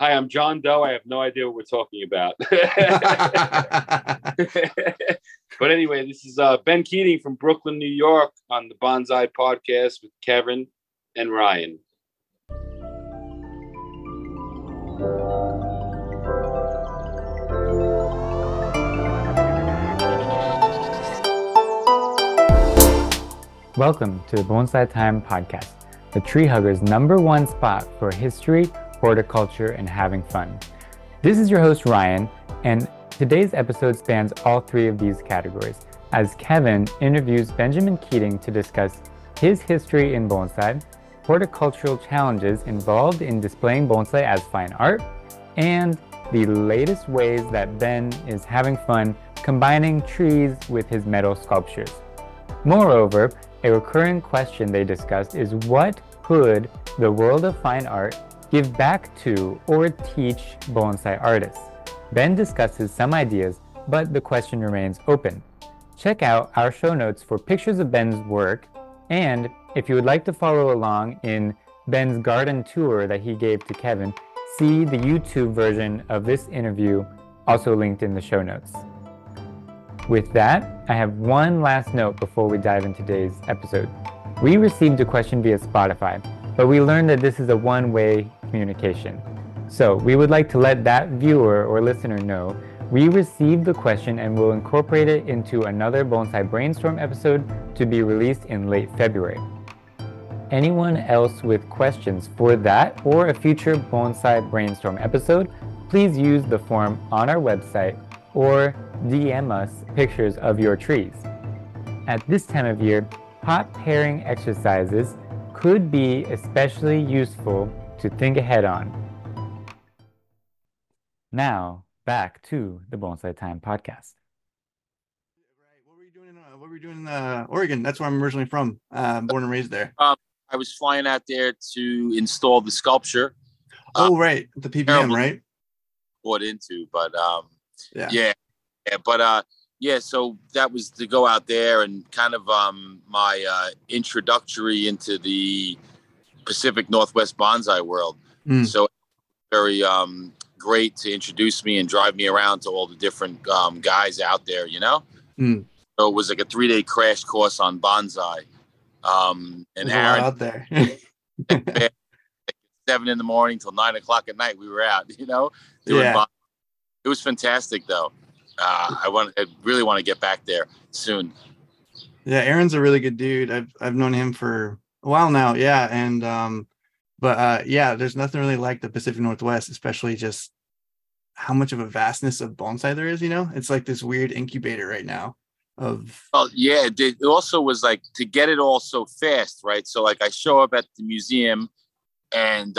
Hi, I'm John Doe. I have no idea what we're talking about. But anyway, this is Ben Keating from Brooklyn, New York on the Bonsai Podcast with Kevin and Ryan. Welcome to the Bonsai Time Podcast, the tree hugger's number one spot for history, horticulture, and having fun. This is your host, Ryan, and today's episode spans all three of these categories, as Kevin interviews Benjamin Keating to discuss his history in bonsai, horticultural challenges involved in displaying bonsai as fine art, and the latest ways that Ben is having fun combining trees with his metal sculptures. Moreover, a recurring question they discussed is what could the world of fine art give back to or teach bonsai artists. Ben discusses some ideas, but the question remains open. Check out our show notes for pictures of Ben's work, and if you would like to follow along in Ben's garden tour that he gave to Kevin, see the YouTube version of this interview, also linked in the show notes. With that, I have one last note before we dive into today's episode. We received a question via Spotify, but we learned that this is a one-way communication. So we would like to let that viewer or listener know we received the question and will incorporate it into another Bonsai Brainstorm episode to be released in late February. Anyone else with questions for that or a future Bonsai Brainstorm episode, please use the form on our website or DM us pictures of your trees. At this time of year, pot pairing exercises could be especially useful to think ahead on. Now, back to the Bonsai Time Podcast. Right. What were you doing in Oregon? That's where I'm originally from, born and raised there. I was flying out there to install the sculpture. Right. The PBM, right? Bought into, but so that was to go out there and kind of my introductory into the Pacific Northwest Bonsai World. Mm. So very great to introduce me and drive me around to all the different guys out there, you know? Mm. So it was like a 3-day crash course on bonsai. And Aaron out there. 7 a.m. till 9 p.m. we were out, you know? Bonsai. It was fantastic though. I really want to get back there soon. Yeah, Aaron's a really good dude. I've known him for a while now. Yeah, and there's nothing really like the Pacific Northwest, especially just how much of a vastness of bonsai there is. You know, it's like this weird incubator right now. It also was like to get it all so fast, right? So like I show up at the museum, and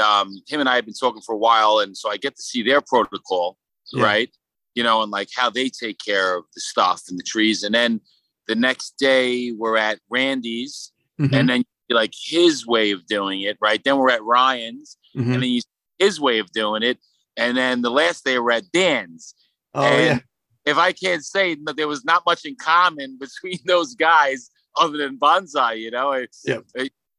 him and I have been talking for a while, and so I get to see their protocol, right? You know, and like how they take care of the stuff and the trees. And then the next day we're at Randy's, mm-hmm. and then you like his way of doing it, right? Then we're at Ryan's, mm-hmm. and then you see his way of doing it. And then the last day we're at Dan's. If I can't say that there was not much in common between those guys other than bonsai, you know,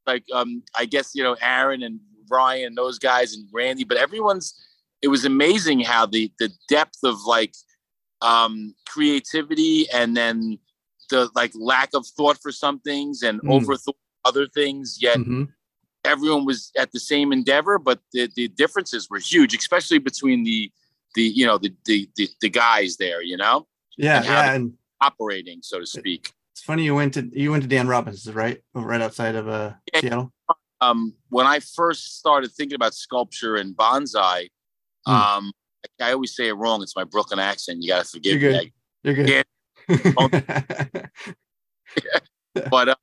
I guess, you know, Aaron and Ryan, those guys and Randy, but everyone's, it was amazing how the depth of like creativity and then the like lack of thought for some things and overthought other things, yet mm-hmm. everyone was at the same endeavor, but the differences were huge, especially between the guys there, you know? Yeah. And operating, so to speak. It's funny you went to Dan Robbins, right? Right outside of Seattle. When I first started thinking about sculpture and bonsai, I always say it wrong. It's my Brooklyn accent. You got to forgive me. You're good. Yeah. But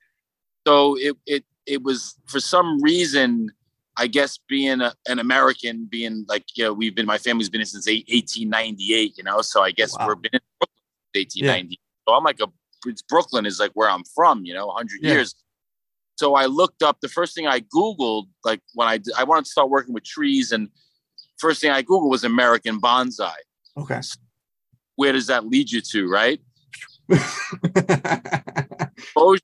so it was for some reason, I guess being an American, being like, you know, my family's been in since 1898, you know, so I guess we've been in Brooklyn since 1890. Yeah. So I'm like, Brooklyn is like where I'm from, you know, 100 years. So I looked up, the first thing I Googled, like when I wanted to start working with trees, and first thing I Googled was American bonsai. Okay. So where does that lead you to, right? Exposure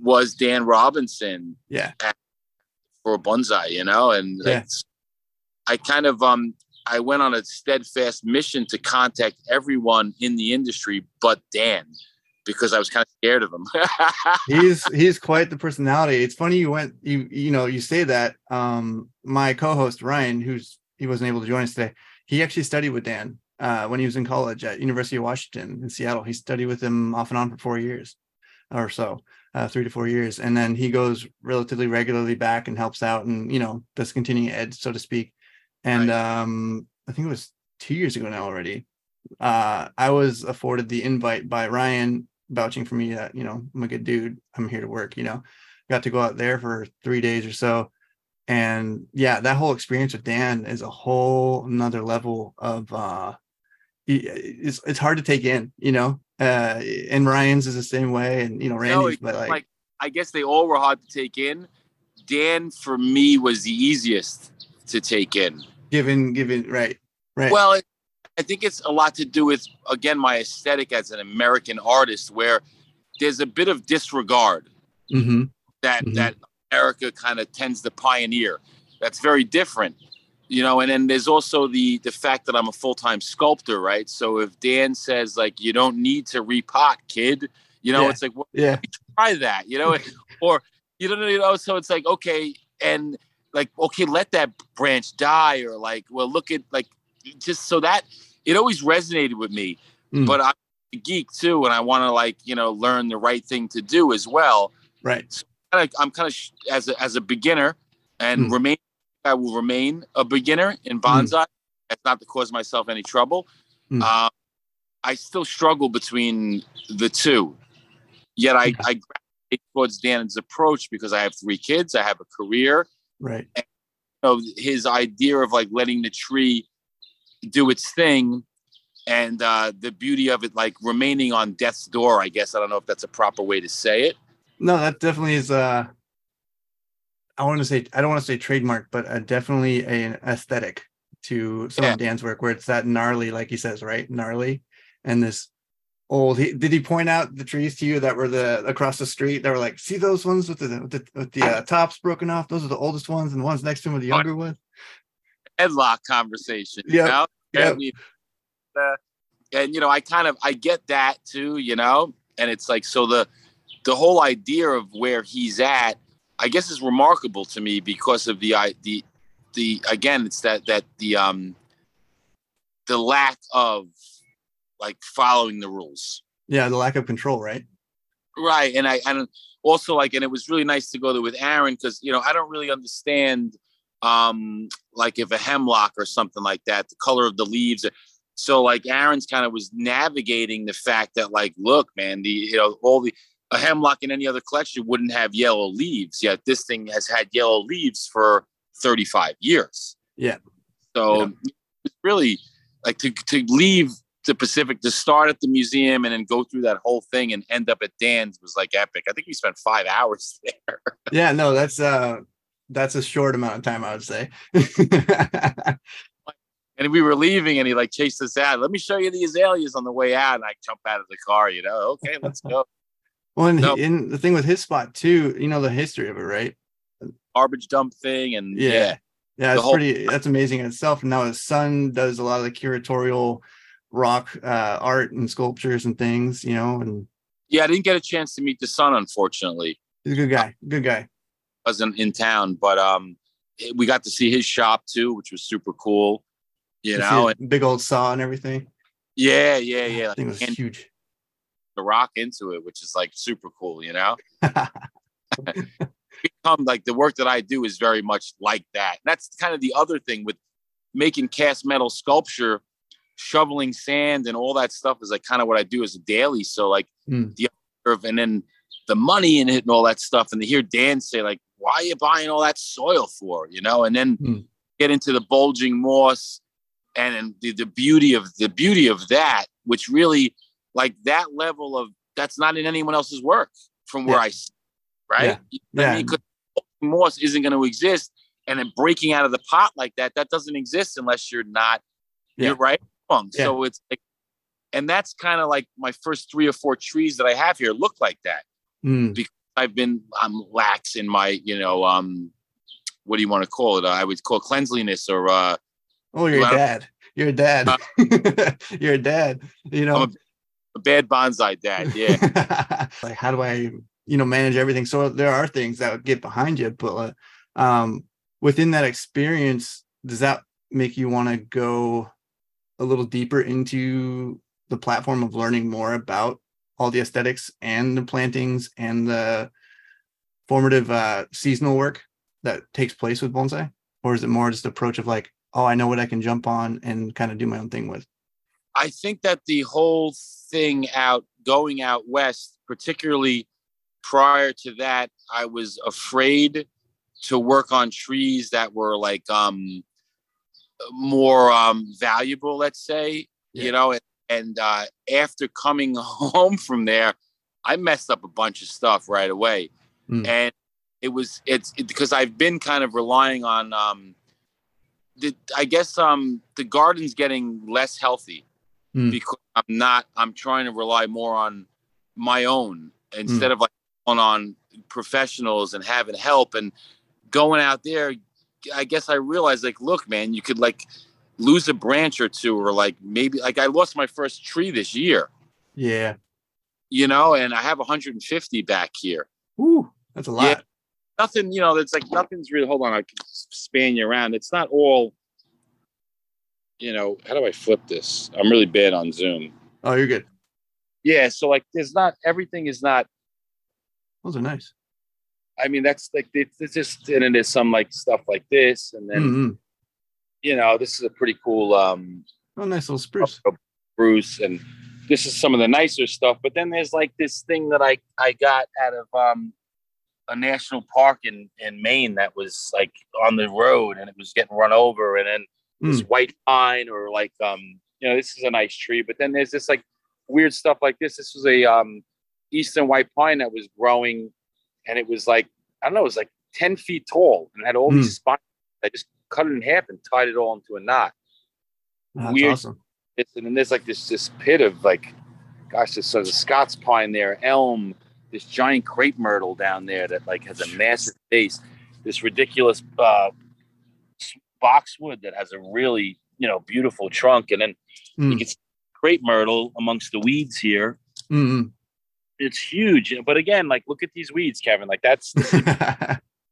was Dan Robinson. Yeah. For bonsai, you know, and I kind of I went on a steadfast mission to contact everyone in the industry but Dan, because I was kind of scared of him. He's quite the personality. It's funny you say that. My co-host Ryan, he wasn't able to join us today, he actually studied with Dan when he was in college at University of Washington in Seattle. He studied with him off and on for 4 years or so, 3 to 4 years, and then he goes relatively regularly back and helps out and does continuing ed, so to speak. And right. I think it was 2 years ago now already. I was afforded the invite by Ryan, vouching for me that I'm a good dude, I'm here to work. Got to go out there for 3 days or so, and yeah, that whole experience with Dan is a whole another level of. It's hard to take in, and Ryan's is the same way, and Randy's, but like I guess they all were hard to take in. Dan for me was the easiest to take in. Given, right. Well, I think it's a lot to do with, again, my aesthetic as an American artist, where there's a bit of disregard that America kind of tends to pioneer. That's very different, and then there's also the fact that I'm a full-time sculptor, right? So if Dan says, like, you don't need to repot, kid, yeah. It's like, well, yeah, let me try that, or, so it's like, okay. And like, okay, let that branch die, or like, well, look at like, just so that it always resonated with me, but I'm a geek too. And I want to learn the right thing to do as well. Right. So I'm kind of as a beginner, and I will remain a beginner in bonsai. That's not to cause myself any trouble. I still struggle between the two, yet I gravitate towards Dan's approach because I have 3 kids. I have a career. Right. And, his idea of like letting the tree do its thing, and the beauty of it, like remaining on death's door, I guess. I don't know if that's a proper way to say it. No, that definitely is I don't want to say trademark, but definitely an aesthetic to some of Dan's work, where it's that gnarly, like he says, right? Gnarly. And this did he point out the trees to you that were across the street that were like, see those ones with the tops broken off? Those are the oldest ones, and the ones next to him are the younger ones. Headlock conversation, and I get that too, and it's like, so the whole idea of where he's at, I guess, is remarkable to me because of the again, it's the lack of like following the rules, the lack of control, right, and I also like, and it was really nice to go there with Aaron because I don't really understand. Like if a hemlock or something like that, the color of the leaves. So like Aaron's kind of was navigating the fact that like, look, man, a hemlock in any other collection wouldn't have yellow leaves, yet this thing has had yellow leaves for 35 years. Yeah. So it's really like to leave the Pacific, to start at the museum and then go through that whole thing and end up at Dan's was like epic. I think we spent 5 hours there. Yeah, no, that's a short amount of time, I would say. And we were leaving and he like chased us out. Let me show you the azaleas on the way out. And I jump out of the car, okay, let's go. Well, and the thing with his spot too, the history of it, right? Garbage dump thing. And yeah, that's amazing in itself. And now his son does a lot of the curatorial rock art and sculptures and things, and I didn't get a chance to meet the son, unfortunately. He's a good guy. Wasn't in town, but we got to see his shop too, which was super cool. Big old saw and everything. Yeah. It was huge. The rock into it, which is like super cool. Like the work that I do is very much like that. That's kind of the other thing with making cast metal sculpture, shoveling sand and all that stuff is like kind of what I do as a daily. So like the and then the money in it and all that stuff. And to hear Dan say like, why are you buying all that soil for, and then get into the bulging moss and the beauty of that, which really like that level of that's not in anyone else's work from where I sit, right? Because bulging moss isn't going to exist. And then breaking out of the pot like that doesn't exist unless you're not right. So it's like, and that's kind of like my first 3 or 4 trees that I have here look like that. Because I'm lax in my, what do you want to call it? I would call cleanliness or Oh, you're a dad. You're a dad. You're a dad. You know, a bad bonsai dad. Yeah. Like, how do I, you know, manage everything? So there are things that would get behind you, but within that experience, does that make you want to go a little deeper into the platform of learning more about all the aesthetics and the plantings and the formative seasonal work that takes place with bonsai? Or is it more just the approach of like, oh, I know what I can jump on and kind of do my own thing with? I think that the whole thing going out west, particularly prior to that, I was afraid to work on trees that were like more valuable, let's say, yeah. You know, and after coming home from there, I messed up a bunch of stuff right away. Mm. And it's because I've been kind of relying on, the garden's getting less healthy because I'm trying to rely more on my own instead of like going on professionals and having help and going out there. I guess I realized like, look, man, you could like lose a branch or two, or like maybe like I lost my first tree this year. Yeah. You know, and I have 150 back here. Ooh, that's a lot. Yeah. Nothing, you know, it's like nothing's really, hold on, I can span you around. It's not all, you know, how do I flip this? I'm really bad on Zoom. Oh, you're good. Yeah. So like, everything is not. Those are nice. I mean, that's like, it's just, and it is some like stuff like this. And then, you know, this is a pretty cool. Nice little spruce. Spruce. And this is some of the nicer stuff. But then there's like this thing that I got out of, a national park in Maine that was like on the road and it was getting run over, and then this white pine, or like you know, this is a nice tree, but then there's this like weird stuff like this was a eastern white pine that was growing, and it was like, I don't know, it was like 10 feet tall and had all these spines. I just cut it in half and tied it all into a knot. That's weird. Awesome. And then there's like this pit of like, gosh, there's a Scots pine there, elm, this giant crepe myrtle down there that like has a massive base, this ridiculous boxwood that has a really, you know, beautiful trunk. And then you can see crepe myrtle amongst the weeds here. Mm-hmm. It's huge. But again, like, look at these weeds, Kevin, like that's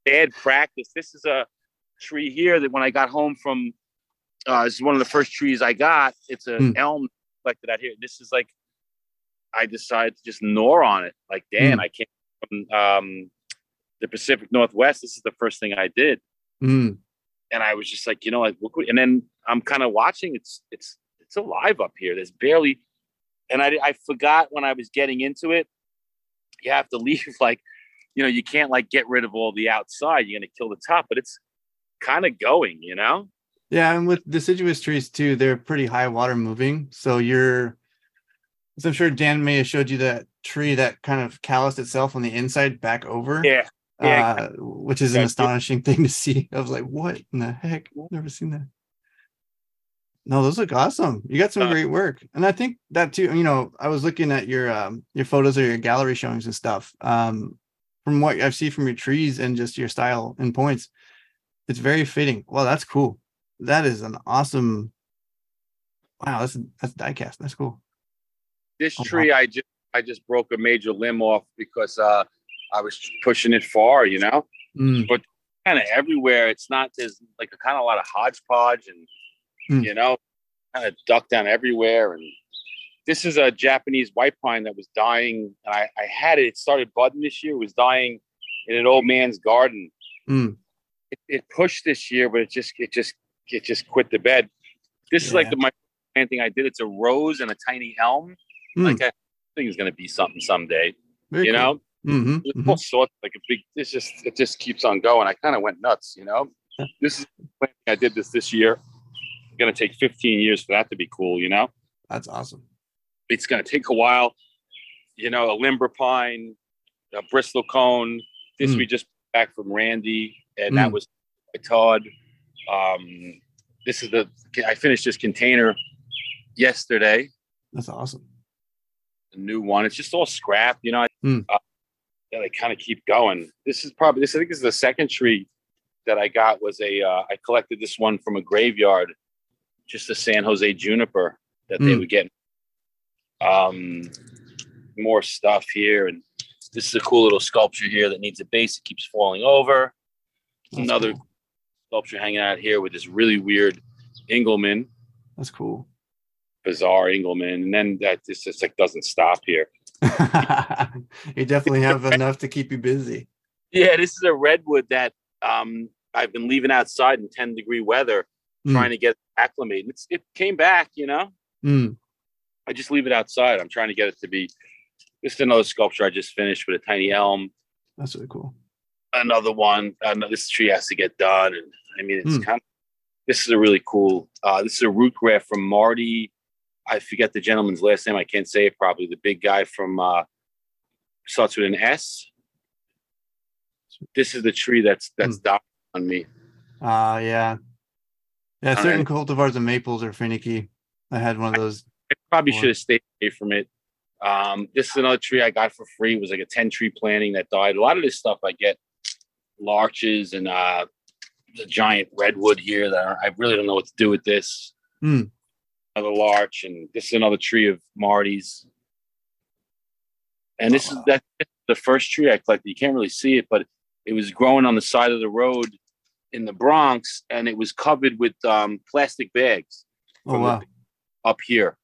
bad practice. This is a tree here that when I got home from, this is one of the first trees I got. It's an elm collected out here. This is like, I decided to just gnaw on it. Like, Dan, I came from the Pacific Northwest. This is the first thing I did. Mm. And I was just like, you know, like, look, and then I'm kind of watching. It's alive up here. There's barely, and I forgot when I was getting into it, you have to leave. Like, you know, you can't like get rid of all the outside. You're going to kill the top, but it's kind of going, you know? Yeah. And with deciduous trees too, they're pretty high water moving. So I'm sure Dan may have showed you that tree that kind of calloused itself on the inside back over. Yeah. Which is an astonishing thing to see. I was like, what in the heck? I've never seen that. No, those look awesome. You got some great work. And I think that too, you know, I was looking at your photos or your gallery showings and stuff. From what I've seen from your trees and just your style and points, it's very fitting. Well, that's cool. That is an awesome. Wow. That's diecast. That's cool. This tree, I just broke a major limb off because I was pushing it far, you know. Mm. But kind of everywhere, there's like a kind of a lot of hodgepodge, and you know, kind of duck down everywhere. And this is a Japanese white pine that was dying, and I had it. It started budding this year. It was dying in an old man's garden. Mm. It pushed this year, but it just quit the bed. This is like my planting I did. It's a rose and a tiny elm. Like I think it's going to be something someday, very you cool. know, mm-hmm. all sorts like a big, it just keeps on going. I kind of went nuts, you know, this is when I did this year. It's going to take 15 years for that to be cool. You know, that's awesome. It's going to take a while, you know, a limber pine, a bristle cone. This we just back from Randy, and that was Todd. This is I finished this container yesterday. That's awesome. New one. It's just all scrap, you know. They kind of keep going. I think this is the second tree that I got. I collected this one from a graveyard just the San Jose juniper that they would get. More stuff here, and this is a cool little sculpture here that needs a base. It keeps falling over. Another sculpture hanging out here with this really weird Engelman. That's cool. Bizarre Engelman. And then that just like doesn't stop here. You definitely have enough to keep you busy. Yeah, this is a redwood that I've been leaving outside in 10-degree weather trying to get acclimated. It came back, you know. I just leave it outside. I'm trying to get it to be just another sculpture I just finished with a tiny elm. That's really cool. Another one. This tree has to get done. And I mean, it's kind of, this is a really cool, this is a root graft from Marty. I forget the gentleman's last name. I can't say it probably. The big guy from, starts with an S. This is the tree that's dying on me. Yeah. Yeah. Certain cultivars of maples are finicky. I had one of those. I probably should have stayed away from it. This is another tree I got for free. It was like a 10-tree planting that died. A lot of this stuff I get, larches and the giant redwood here that I really don't know what to do with this. Another larch, and this is another tree of Marty's. And this is that's the first tree I collected. You can't really see it, but it was growing on the side of the road in the Bronx, and it was covered with plastic bags up here.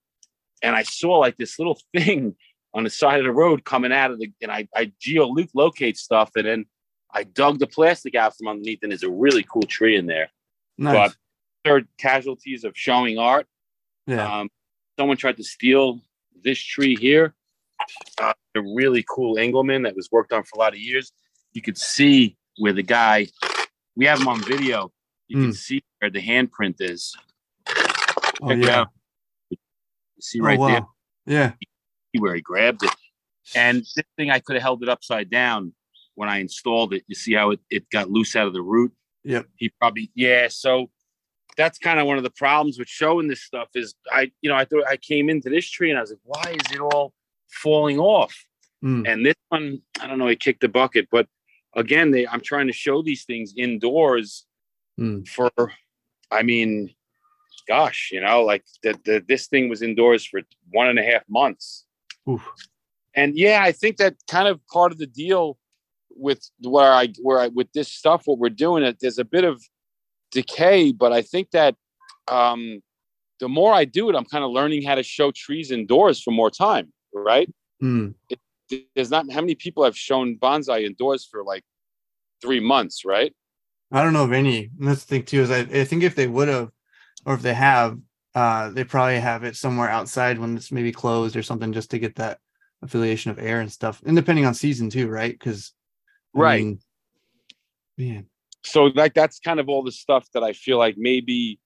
And I saw like this little thing on the side of the road coming out of the, and I geolocate stuff. And then I dug the plastic out from underneath, and there's a really cool tree in there. Nice. But third casualties of showing art. Yeah. Someone tried to steal this tree here. A really cool Engelman that was worked on for a lot of years. You could see where the guy, we have him on video. You can see where the handprint is. Oh, yeah. See right there. Yeah. Where he grabbed it. And this thing, I could have held it upside down when I installed it. You see how it got loose out of the root? Yep. He probably, so that's kind of one of the problems with showing this stuff is I thought I came into this tree and I was like, why is it all falling off? And this one, I don't know, he kicked the bucket. But again, I'm trying to show these things indoors for, I mean, gosh, like this thing was indoors for 1.5 months. Oof. And I think that kind of part of the deal with with this stuff, what we're doing, there's a bit of decay, but I think that the more I do it, I'm kind of learning how to show trees indoors for more time, right? There's not how many people have shown bonsai indoors for like 3 months, right? I don't know of any. And that's the thing too, is I think if they would have, or if they have, they probably have it somewhere outside when it's maybe closed or something, just to get that affiliation of air and stuff. And depending on season too, right? Because, right, man. So like that's kind of all the stuff that I feel like maybe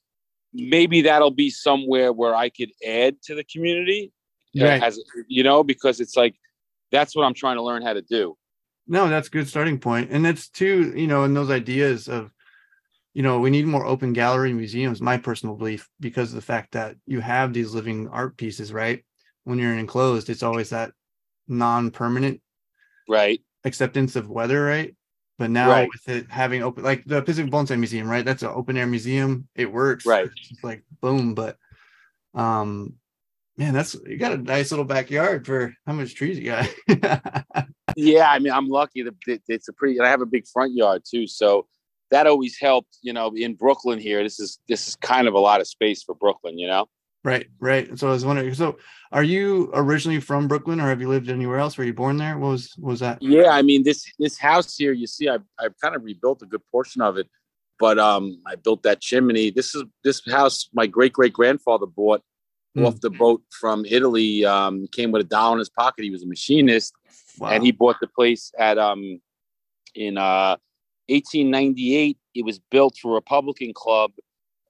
that'll be somewhere where I could add to the community, right? As because it's like that's what I'm trying to learn how to do. No, that's a good starting point, and it's too and those ideas of. We need more open gallery museums, my personal belief, because of the fact that you have these living art pieces, right? When you're enclosed, it's always that non-permanent acceptance of weather, right? But now with it having open, like the Pacific Bonsai Museum, right? That's an open air museum. It works. Right. It's like, boom. But, man, you got a nice little backyard for how much trees you got. Yeah. I mean, I'm lucky that it's and I have a big front yard too. So, that always helped, in Brooklyn here. This is kind of a lot of space for Brooklyn, Right, right. So I was wondering, so are you originally from Brooklyn, or have you lived anywhere else? Were you born there? What was that? Yeah, I mean, this house here, you see, I've kind of rebuilt a good portion of it, but I built that chimney. This house my great-great-grandfather bought off the boat from Italy. Came with $1 in his pocket. He was a machinist, and he bought the place at in 1898, it was built for a Republican club,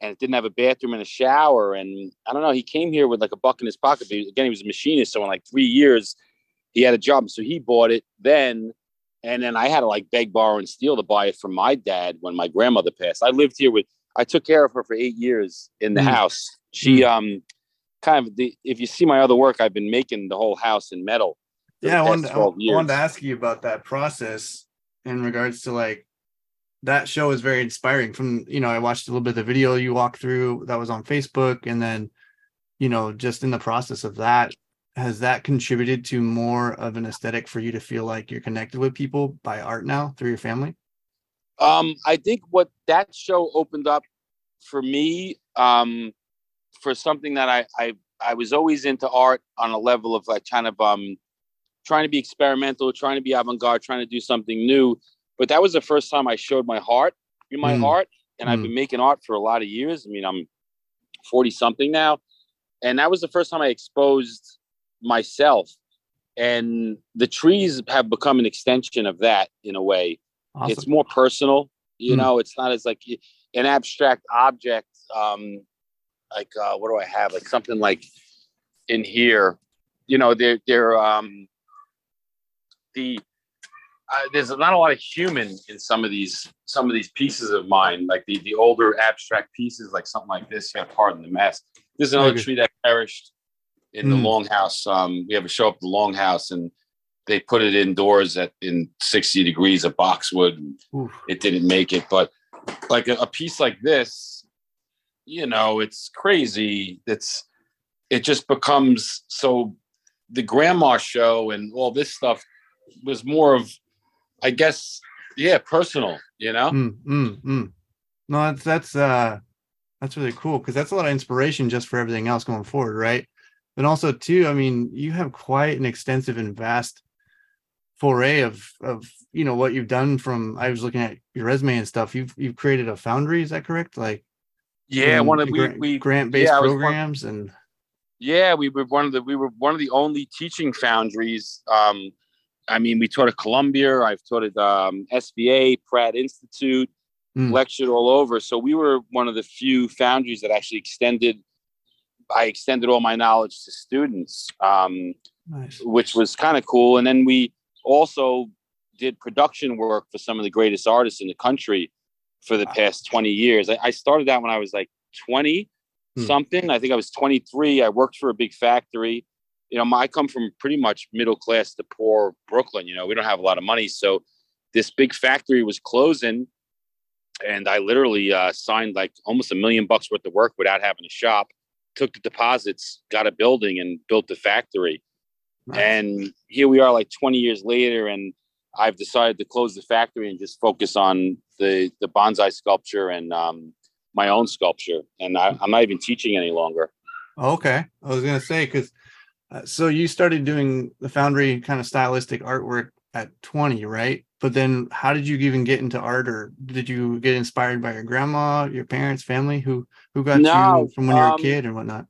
and it didn't have a bathroom and a shower. And I don't know, he came here with like a buck in his pocket. But again, he was a machinist, so in like 3 years, he had a job. So he bought it then, and then I had to like beg, borrow, and steal to buy it from my dad when my grandmother passed. I took care of her for 8 years in the house. She if you see my other work, I've been making the whole house in metal. Yeah, I wanted to ask you about that process in regards to like. that show is very inspiring. From, you know, I watched a little bit of the video you walked through that was on Facebook, and then, you know, just in the process of that, has that contributed to more of an aesthetic for you to feel like you're connected with people by art now through your family? I think what that show opened up for me, for something that I was always into art on a level of like kind of trying to be experimental, trying to be avant-garde, trying to do something new. But that was the first time I showed my heart in my art. And I've been making art for a lot of years. I mean, I'm 40 something now. And that was the first time I exposed myself. And the trees have become an extension of that in a way. Awesome. It's more personal. You know, it's not as like an abstract object. Like, what do I have? Like something like in here, you know, there's not a lot of human in some of these pieces of mine, like the older abstract pieces, like something like this. Yeah, pardon the mess. This is another tree that perished in the Longhouse. We have a show up at the Longhouse, and they put it indoors in 60 degrees of boxwood. It didn't make it, but like a piece like this, you know, it's crazy. It just becomes so. The grandma show and all this stuff was more of, I guess, yeah, personal, you know? No, that's really cool, because that's a lot of inspiration just for everything else going forward, right? But also, too, I mean, you have quite an extensive and vast foray of you know, what you've done from, I was looking at your resume and stuff, you've created a foundry, is that correct? Like, yeah, one of the grant-based programs and... Yeah, we were one of the only teaching foundries. I mean, we taught at Columbia. I've taught at SVA, Pratt Institute, lectured all over. So we were one of the few foundries that actually extended all my knowledge to students, which was kind of cool. And then we also did production work for some of the greatest artists in the country for the past 20 years. I started out when I was like 20. Something. I think I was 23. I worked for a big factory. You know, I come from pretty much middle class to poor Brooklyn. You know, we don't have a lot of money. So this big factory was closing, and I literally signed like almost $1 million worth of work without having a shop, took the deposits, got a building, and built the factory. Nice. And here we are like 20 years later, and I've decided to close the factory and just focus on the bonsai sculpture and my own sculpture, and I'm not even teaching any longer. Okay. I was going to say, because so you started doing the foundry kind of stylistic artwork at 20, right? But then how did you even get into art, or did you get inspired by your grandma, your parents, family, who got you from when you were a kid and whatnot?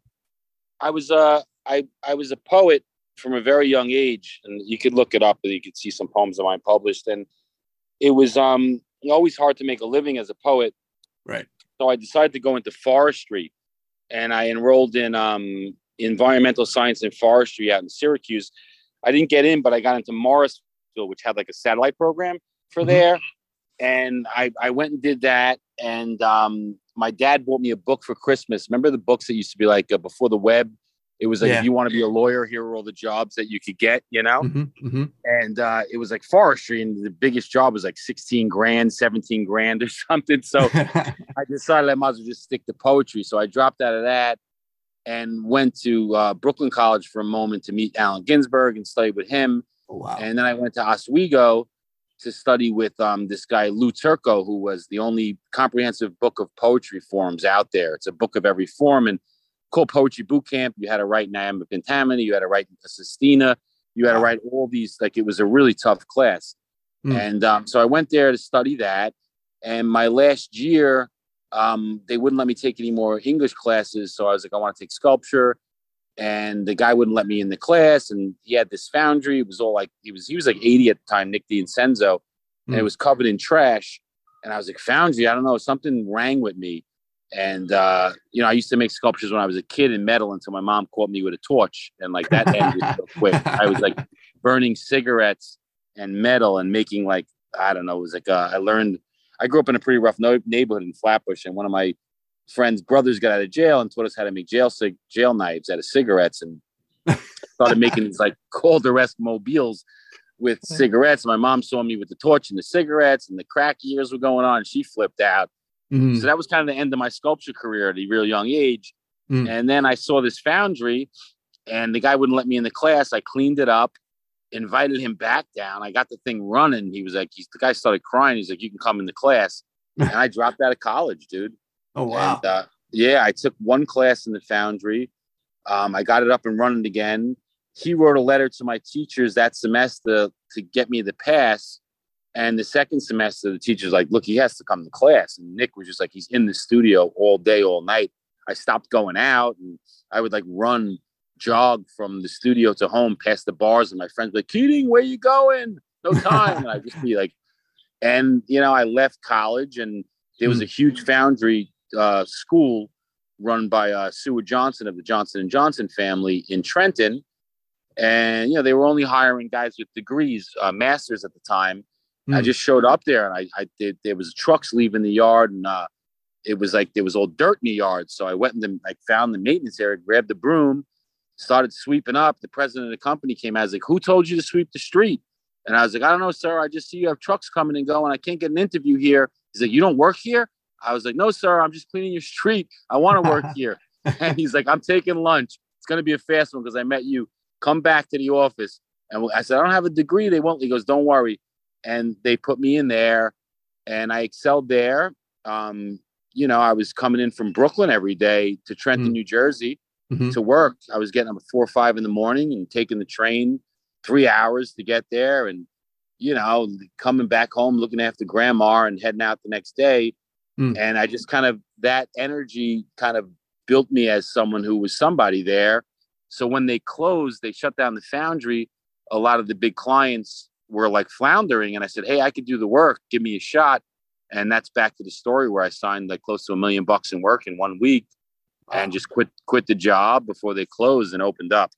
I was I was a poet from a very young age, and you could look it up and you could see some poems of mine published, and it was always hard to make a living as a poet. Right. So I decided to go into forestry, and I enrolled in environmental science and forestry out in Syracuse. I didn't get in, but I got into Morrisville, which had like a satellite program for there. And I went and did that. And my dad bought me a book for Christmas. Remember the books that used to be like before the web? It was like, if you want to be a lawyer, here are all the jobs that you could get, you know? And it was like forestry, and the biggest job was like 16 grand, 17 grand or something. So I decided I might as well just stick to poetry. So I dropped out of that and went to Brooklyn College for a moment to meet Allen Ginsberg and study with him. Oh, wow. And then I went to Oswego to study with this guy, Lou Turco, who was the only comprehensive book of poetry forms out there. It's a book of every form. And called Poetry Boot Camp. You had to write Iambic Pentameter. You had to write a Sestina. You had to write all these. Like, it was a really tough class. And so I went there to study that. And my last year, they wouldn't let me take any more English classes. So I was like, I want to take sculpture. And the guy wouldn't let me in the class. And he had this foundry. It was all like, he was like 80 at the time, Nick DiCenzo. And it was covered in trash. And I was like, foundry? I don't know. Something rang with me. And, you know, I used to make sculptures when I was a kid in metal until my mom caught me with a torch. And like that ended so quick. I was like burning cigarettes and metal and making like, I don't know, it was like I grew up in a pretty rough neighborhood in Flatbush. And one of my friend's brothers got out of jail and taught us how to make jail knives out of cigarettes, and started making these like cold arrest mobiles with cigarettes. My mom saw me with the torch and the cigarettes, and the crack years were going on. And she flipped out. Mm-hmm. So that was kind of the end of my sculpture career at a real young age. Mm-hmm. And then I saw this foundry, and the guy wouldn't let me in the class. I cleaned it up, invited him back down. I got the thing running. He was like, the guy started crying. He's like, you can come into class. And I dropped out of college, dude. Oh, wow. And, yeah, I took one class in the foundry. I got it up and running again. He wrote a letter to my teachers that semester to get me the pass. And the second semester, the teacher's like, look, he has to come to class. And Nick was just like, he's in the studio all day, all night. I stopped going out, and I would like run, jog from the studio to home past the bars. And my friends were like, Keating, where you going? No time. And I'd just be like, and, you know, I left college, and there was a huge foundry school run by Seward Johnson of the Johnson & Johnson family in Trenton. And, you know, they were only hiring guys with degrees, masters at the time. I just showed up there, and there was trucks leaving the yard, and it was like there was all dirt in the yard. So I went and I found the maintenance area, grabbed the broom, started sweeping up. The president of the company came out. I was like, who told you to sweep the street? And I was like, I don't know, sir. I just see you have trucks coming and going. I can't get an interview here. He's like, you don't work here? I was like, no, sir. I'm just cleaning your street. I want to work here. And he's like, I'm taking lunch. It's going to be a fast one because I met you. Come back to the office. And I said, I don't have a degree. They won't. He goes, don't worry. And they put me in there, and I excelled there. You know, I was coming in from Brooklyn every day to Trenton, New Jersey to work. I was getting up at 4 or 5 in the morning and taking the train 3 hours to get there. And, you know, coming back home, looking after grandma and heading out the next day. And I just kind of, that energy kind of built me as someone who was somebody there. So when they closed, they shut down the foundry. A lot of the big clients were like floundering, and I said, hey, I could do the work, give me a shot. And that's back to the story where I signed like close to $1 million in work in 1 week. Wow. And just quit the job before they closed and opened up.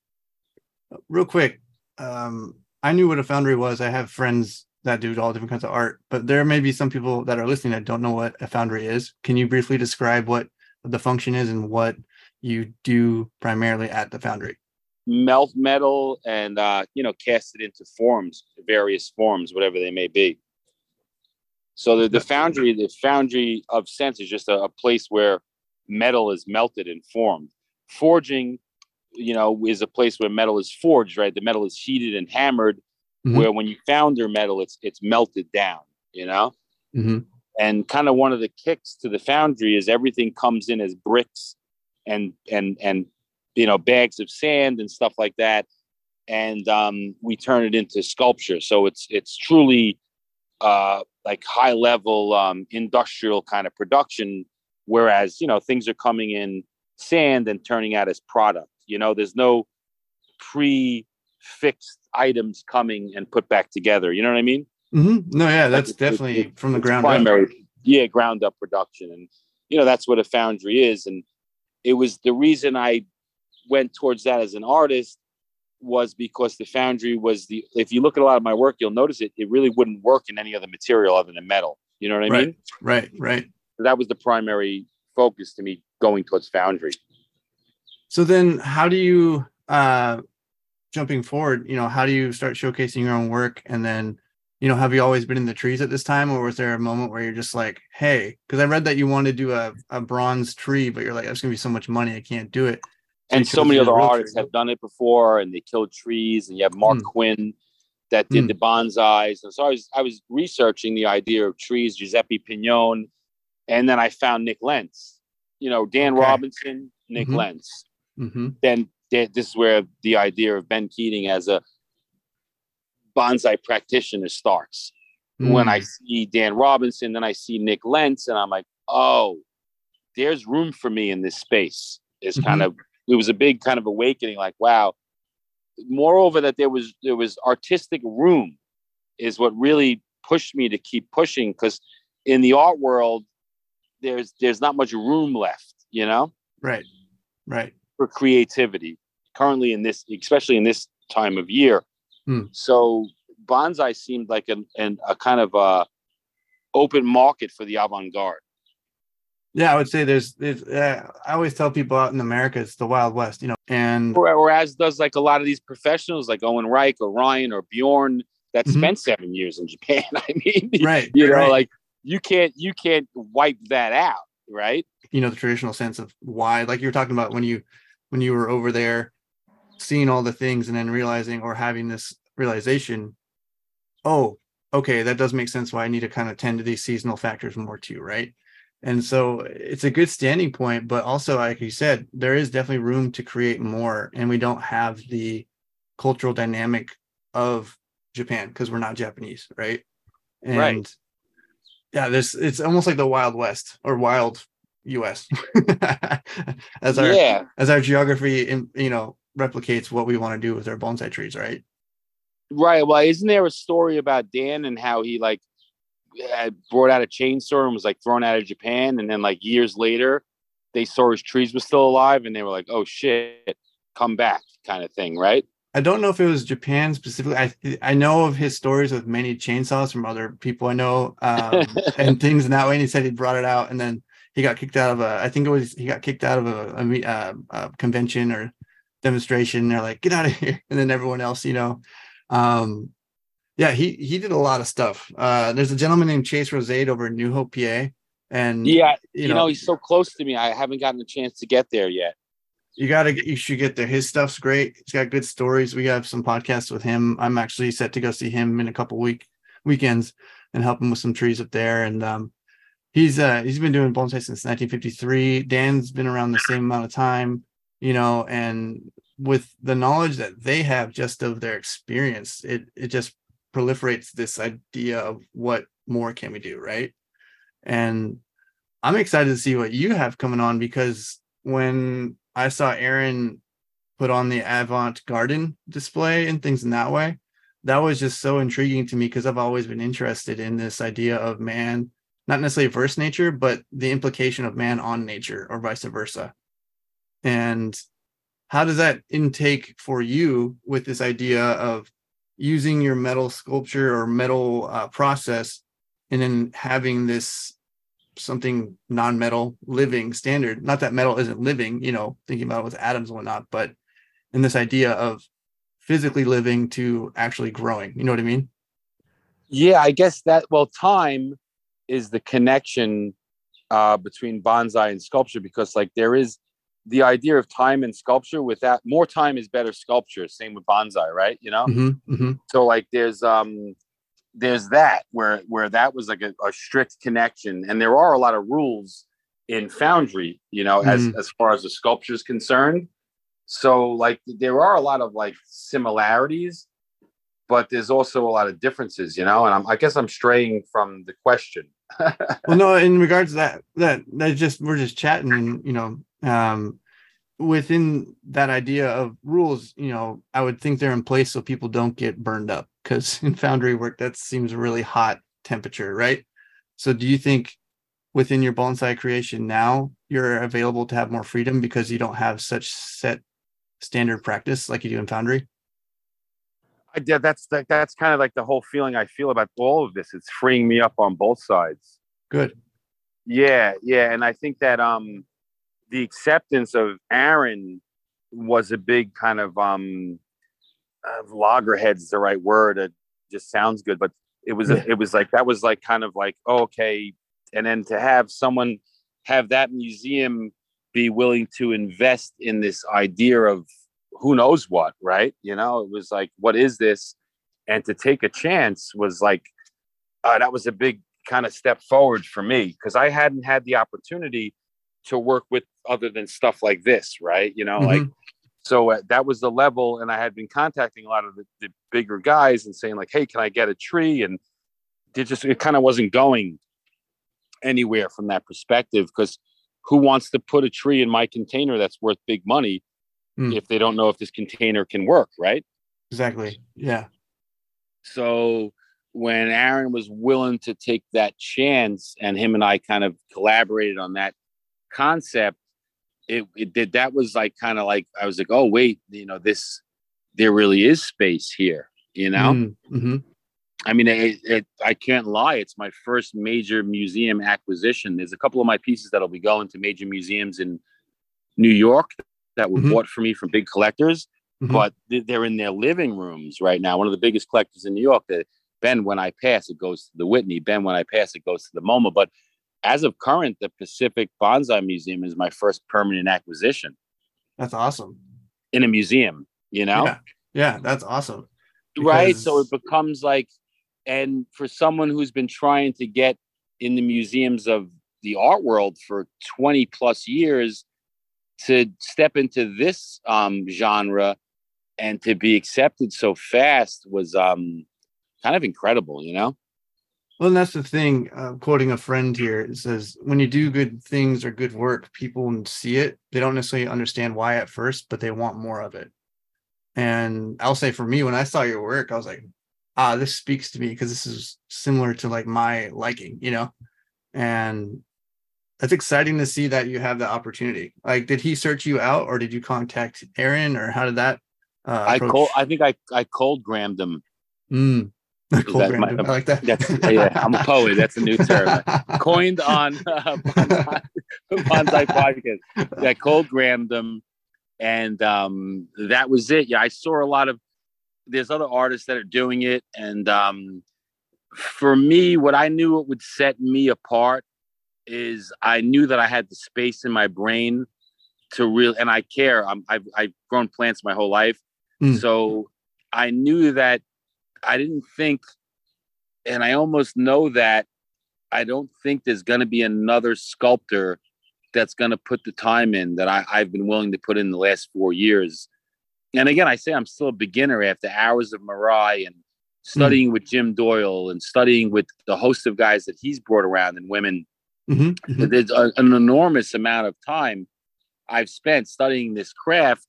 Real quick, I knew what a foundry was. I have friends that do all different kinds of art, but there may be some people that are listening that don't know what a foundry is. Can you briefly describe what the function is and what you do primarily at the foundry? Melt metal and, you know, cast it into forms, various forms, whatever they may be. So the foundry of sense is just a place where metal is melted and formed. Forging, you know, is a place where metal is forged, right? The metal is heated and hammered, where when you founder metal, it's melted down, you know? And kind of one of the kicks to the foundry is everything comes in as bricks and you know, bags of sand and stuff like that. And we turn it into sculpture. So it's truly like high level industrial kind of production. Whereas, you know, things are coming in sand and turning out as product. You know, there's no pre-fixed items coming and put back together. You know what I mean? No, yeah, that's definitely from the ground up. Yeah, ground up production. And, you know, that's what a foundry is. And it was the reason I went towards that as an artist was because the foundry was the, if you look at a lot of my work, you'll notice it really wouldn't work in any other material other than metal. You know what I mean? Right. So that was the primary focus to me going towards foundry. So then how do you, jumping forward, you know, how do you start showcasing your own work? And then, you know, have you always been in the trees at this time? Or was there a moment where you're just like, hey, because I read that you wanted to do a bronze tree, but you're like, that's going to be so much money. I can't do it. And so many other artists have done it before, and they killed trees. And you have Mark Quinn that did the bonsais. And so I was researching the idea of trees, Giuseppe Pignon, and then I found Nick Lenz. You know, Dan Robinson, Nick Lenz. Then this is where the idea of Ben Keating as a bonsai practitioner starts. When I see Dan Robinson, then I see Nick Lenz, and I'm like, oh, there's room for me in this space. It's kind of, it was a big kind of awakening, like, wow. Moreover, that there was artistic room is what really pushed me to keep pushing, because in the art world, there's not much room left, you know? Right. For creativity, currently in this, especially in this time of year. So bonsai seemed like a kind of open market for the avant-garde. Yeah, I would say there's I always tell people out in America, it's the Wild West, you know, and whereas does like a lot of these professionals like Owen Reich or Ryan or Bjorn that spent 7 years in Japan. I mean, like you can't wipe that out. Right. You know, the traditional sense of why, like you were talking about when you were over there, seeing all the things and then realizing, or having this realization, oh, okay, that does make sense why I need to kind of tend to these seasonal factors more too, right? And so it's a good standing point, but also, like you said, there is definitely room to create more, and we don't have the cultural dynamic of Japan because we're not Japanese, right? And yeah, it's almost like the Wild West or Wild U.S. as our geography, you know, replicates what we want to do with our bonsai trees, right? Right. Well, isn't there a story about Dan and how he like brought out a chainsaw and was like thrown out of Japan, and then like years later they saw his trees were still alive and they were like, oh shit, come back, kind of thing, right? I don't know if it was Japan specifically. I know of his stories with many chainsaws from other people I know, and things in that way, and he said he brought it out and then he got kicked out of a convention or demonstration, and they're like, get out of here, and then everyone else, you know. Yeah, he did a lot of stuff. There's a gentleman named Chase Rosade over in New Hope, PA, and yeah, you know he's so close to me. I haven't gotten a chance to get there yet. You should get there. His stuff's great. He's got good stories. We have some podcasts with him. I'm actually set to go see him in a couple weekends and help him with some trees up there. And he's been doing bonsai since 1953. Dan's been around the same amount of time, you know, and with the knowledge that they have just of their experience, it just proliferates this idea of what more can we do, right? And I'm excited to see what you have coming on, because when I saw Aaron put on the Avant Garden display and things in that way, that was just so intriguing to me, because I've always been interested in this idea of man, not necessarily versus nature, but the implication of man on nature or vice versa. And how does that intake for you with this idea of using your metal sculpture or metal process, and then having this something non-metal living standard? Not that metal isn't living, you know, thinking about it with atoms and whatnot, but in this idea of physically living to actually growing, you know what I mean? Yeah, I guess that, well, time is the connection between bonsai and sculpture, because like there is the idea of time and sculpture. Without more time is better sculpture. Same with bonsai, right? You know, so like there's that where that was like a strict connection, and there are a lot of rules in foundry, you know, as far as the sculpture is concerned. So like there are a lot of like similarities, but there's also a lot of differences, you know. And I guess I'm straying from the question. Well, no, in regards to that just, we're just chatting, and you know, within that idea of rules, you know, I would think they're in place so people don't get burned up, because in foundry work, that seems a really hot temperature, right? So do you think within your bonsai creation now, you're available to have more freedom because you don't have such set standard practice like you do in foundry? Yeah, that's kind of like the whole feeling I feel about all of this. It's freeing me up on both sides. Good. Yeah. And I think that the acceptance of Aaron was a big kind of loggerheads is the right word. It just sounds good, but it was like, that was like kind of like, oh, okay. And then to have someone have that museum be willing to invest in this idea of who knows what, right? You know, it was like, what is this? And to take a chance was like, that was a big kind of step forward for me, because I hadn't had the opportunity to work with other than stuff like this, right? You know, like, so that was the level. And I had been contacting a lot of the bigger guys and saying like, hey, can I get a tree? And it kind of wasn't going anywhere from that perspective, because who wants to put a tree in my container that's worth big money if they don't know if this container can work, right? Exactly. Yeah. So when Aaron was willing to take that chance, and him and I kind of collaborated on that concept, it did. That was like kind of like, I was like, oh wait, you know, there really is space here, you know. I mean, I can't lie, it's my first major museum acquisition. There's a couple of my pieces that'll be going to major museums in New York that were bought for me from big collectors, Mm-hmm. But they're in their living rooms right now. One of the biggest collectors in New York, that Ben, when I pass, it goes to the Whitney. Ben, when I pass, it goes to the MoMA. But as of current, the Pacific Bonsai Museum is my first permanent acquisition. That's awesome. In a museum, you know? Yeah, that's awesome. Because... Right? So it becomes like, and for someone who's been trying to get in the museums of the art world for 20 plus years, to step into this genre and to be accepted so fast was kind of incredible, you know? Well, and that's the thing, quoting a friend here, it says, when you do good things or good work, people see it. They don't necessarily understand why at first, but they want more of it. And I'll say for me, when I saw your work, I was like, this speaks to me because this is similar to like my liking, you know? And that's exciting to see that you have the opportunity. Like, did he search you out or did you contact Aaron, or how did that? I cold-grammed him. Mm. Cold-grammed him. I like that. I'm a poet. That's a new term. Coined on Bonsai Podcast. Yeah, cold-grammed him. And that was it. Yeah, I saw a lot of, there's other artists that are doing it. And for me, what I knew it would set me apart is I knew that I had the space in my brain to really, and I care. I've grown plants my whole life. Mm. So I knew that I didn't think, and I almost know that I don't think there's going to be another sculptor that's going to put the time in that I've been willing to put in the last 4 years. And again, I say I'm still a beginner after hours of Mirai and studying with Jim Doyle and studying with the host of guys that he's brought around and women. Mm-hmm. Mm-hmm. There's an enormous amount of time I've spent studying this craft,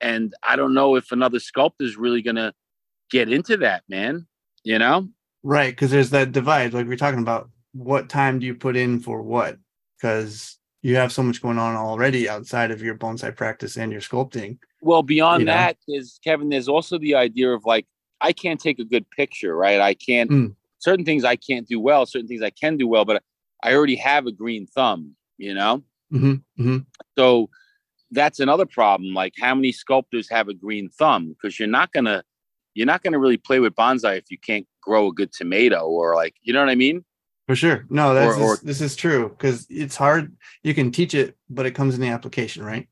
and I don't know if another sculptor is really going to get into that, man, you know? Right, because there's that divide, like we're talking about, what time do you put in for what? Because you have so much going on already outside of your bonsai practice and your sculpting. Well, beyond that, there's also the idea of like, I can't take a good picture, right? I can't, certain things I can't do well, certain things I can do well, but I already have a green thumb, you know? Mm-hmm, mm-hmm. So that's another problem. Like, how many sculptors have a green thumb? Because you're not gonna really play with bonsai if you can't grow a good tomato, or like, you know what I mean? For sure. No, this is true, because it's hard. You can teach it, but it comes in the application, right?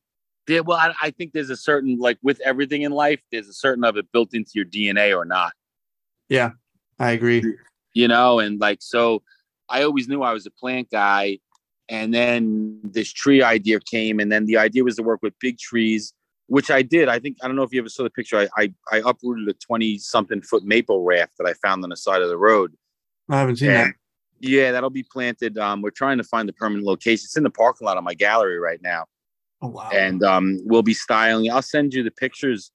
Yeah. Well, I think there's a certain, like with everything in life, there's a certain of it built into your DNA or not. Yeah, I agree. You know, and like, so I always knew I was a plant guy, and then this tree idea came, and then the idea was to work with big trees, which I did. I think, I don't know if you ever saw the picture. I uprooted a 20-something foot maple raft that I found on the side of the road. I haven't seen that. Yeah, that'll be planted. We're trying to find the permanent location. It's in the parking lot of my gallery right now. Oh wow! And we'll be styling. I'll send you the pictures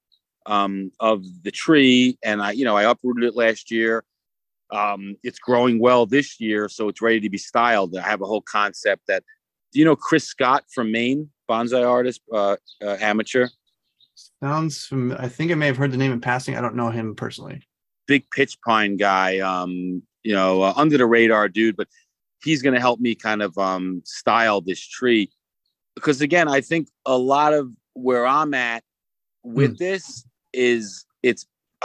of the tree, and I uprooted it last year. It's growing well this year, so it's ready to be styled. I have a whole concept that, do you know Chris Scott from Maine, bonsai artist, amateur? Sounds familiar. I think I may have heard the name in passing. I don't know him personally. Big pitch pine guy, under the radar dude, but he's going to help me kind of style this tree. Because again, I think a lot of where I'm at with this is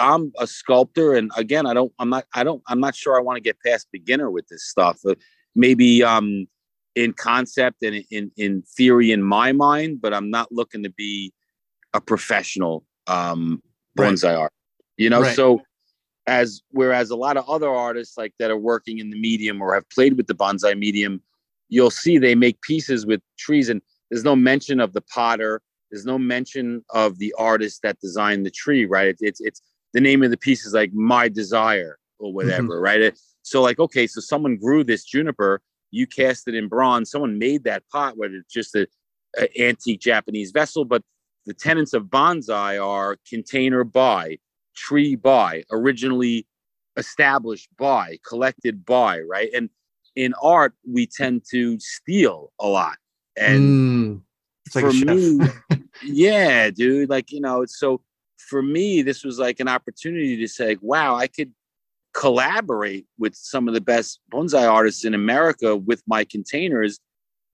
I'm a sculptor, and again, I'm not sure I want to get past beginner with this stuff. Maybe in concept and in theory in my mind, but I'm not looking to be a professional bonsai artist. You know, right. So whereas a lot of other artists like that are working in the medium or have played with the bonsai medium, you'll see they make pieces with trees, and there's no mention of the potter. There's no mention of the artist that designed the tree, right? It's the name of the piece is like My Desire or whatever, mm-hmm. right? So like, okay, so someone grew this juniper, you cast it in bronze, someone made that pot, whether it's just an antique Japanese vessel, but the tenets of bonsai are container by, tree by, originally established by, collected by, right? And in art, we tend to steal a lot. And it's like, for me, yeah, dude, like, you know, so for me, this was like an opportunity to say, wow, I could collaborate with some of the best bonsai artists in America with my containers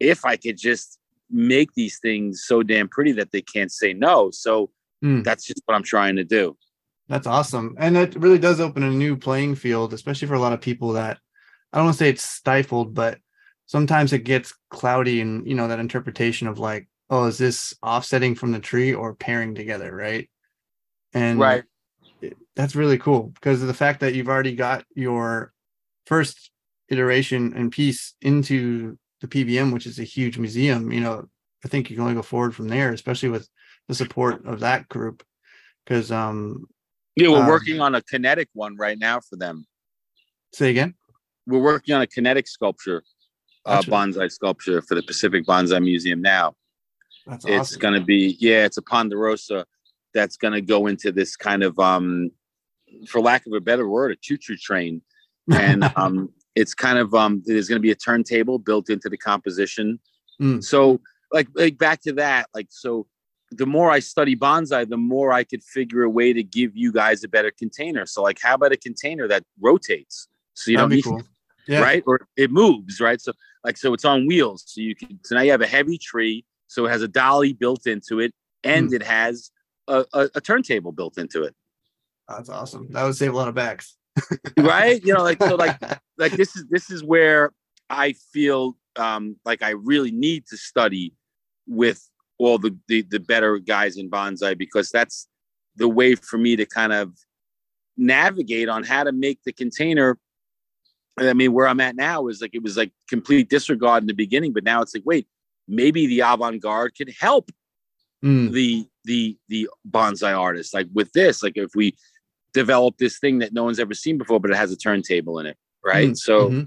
if I could just make these things so damn pretty that they can't say no. So That's just what I'm trying to do. That's awesome. And it really does open a new playing field, especially for a lot of people that, I don't want to say it's stifled, but sometimes it gets cloudy, and, you know, that interpretation of like, oh, is this offsetting from the tree or pairing together? Right. And right. That's really cool because of the fact that you've already got your first iteration and piece into the PBM, which is a huge museum. You know, I think you can only go forward from there, especially with the support of that group. Because we're working on a kinetic one right now for them. Say again? We're working on a kinetic sculpture, gotcha. Bonsai sculpture for the Pacific Bonsai Museum now. That's awesome. It's going to be, it's a ponderosa that's going to go into this kind of, for lack of a better word, a choo-choo train. And it's kind of, there's going to be a turntable built into the composition. So like back to that, like, so the more I study bonsai, the more I could figure a way to give you guys a better container. So like, how about a container that rotates? So you don't need, cool. Yeah. Right? Or it moves, right? So like, so it's on wheels. So you can, so now you have a heavy tree. So it has a dolly built into it, and it has a turntable built into it. That's awesome. That would save a lot of bags. Right? You know, like, so like this is where I feel like I really need to study with all the better guys in bonsai, because that's the way for me to kind of navigate on how to make the container. I mean, where I'm at now is like, it was like complete disregard in the beginning, but now it's like, wait, maybe the avant-garde could help the bonsai artist. Like with this, like if we develop this thing that no one's ever seen before, but it has a turntable in it. Right. So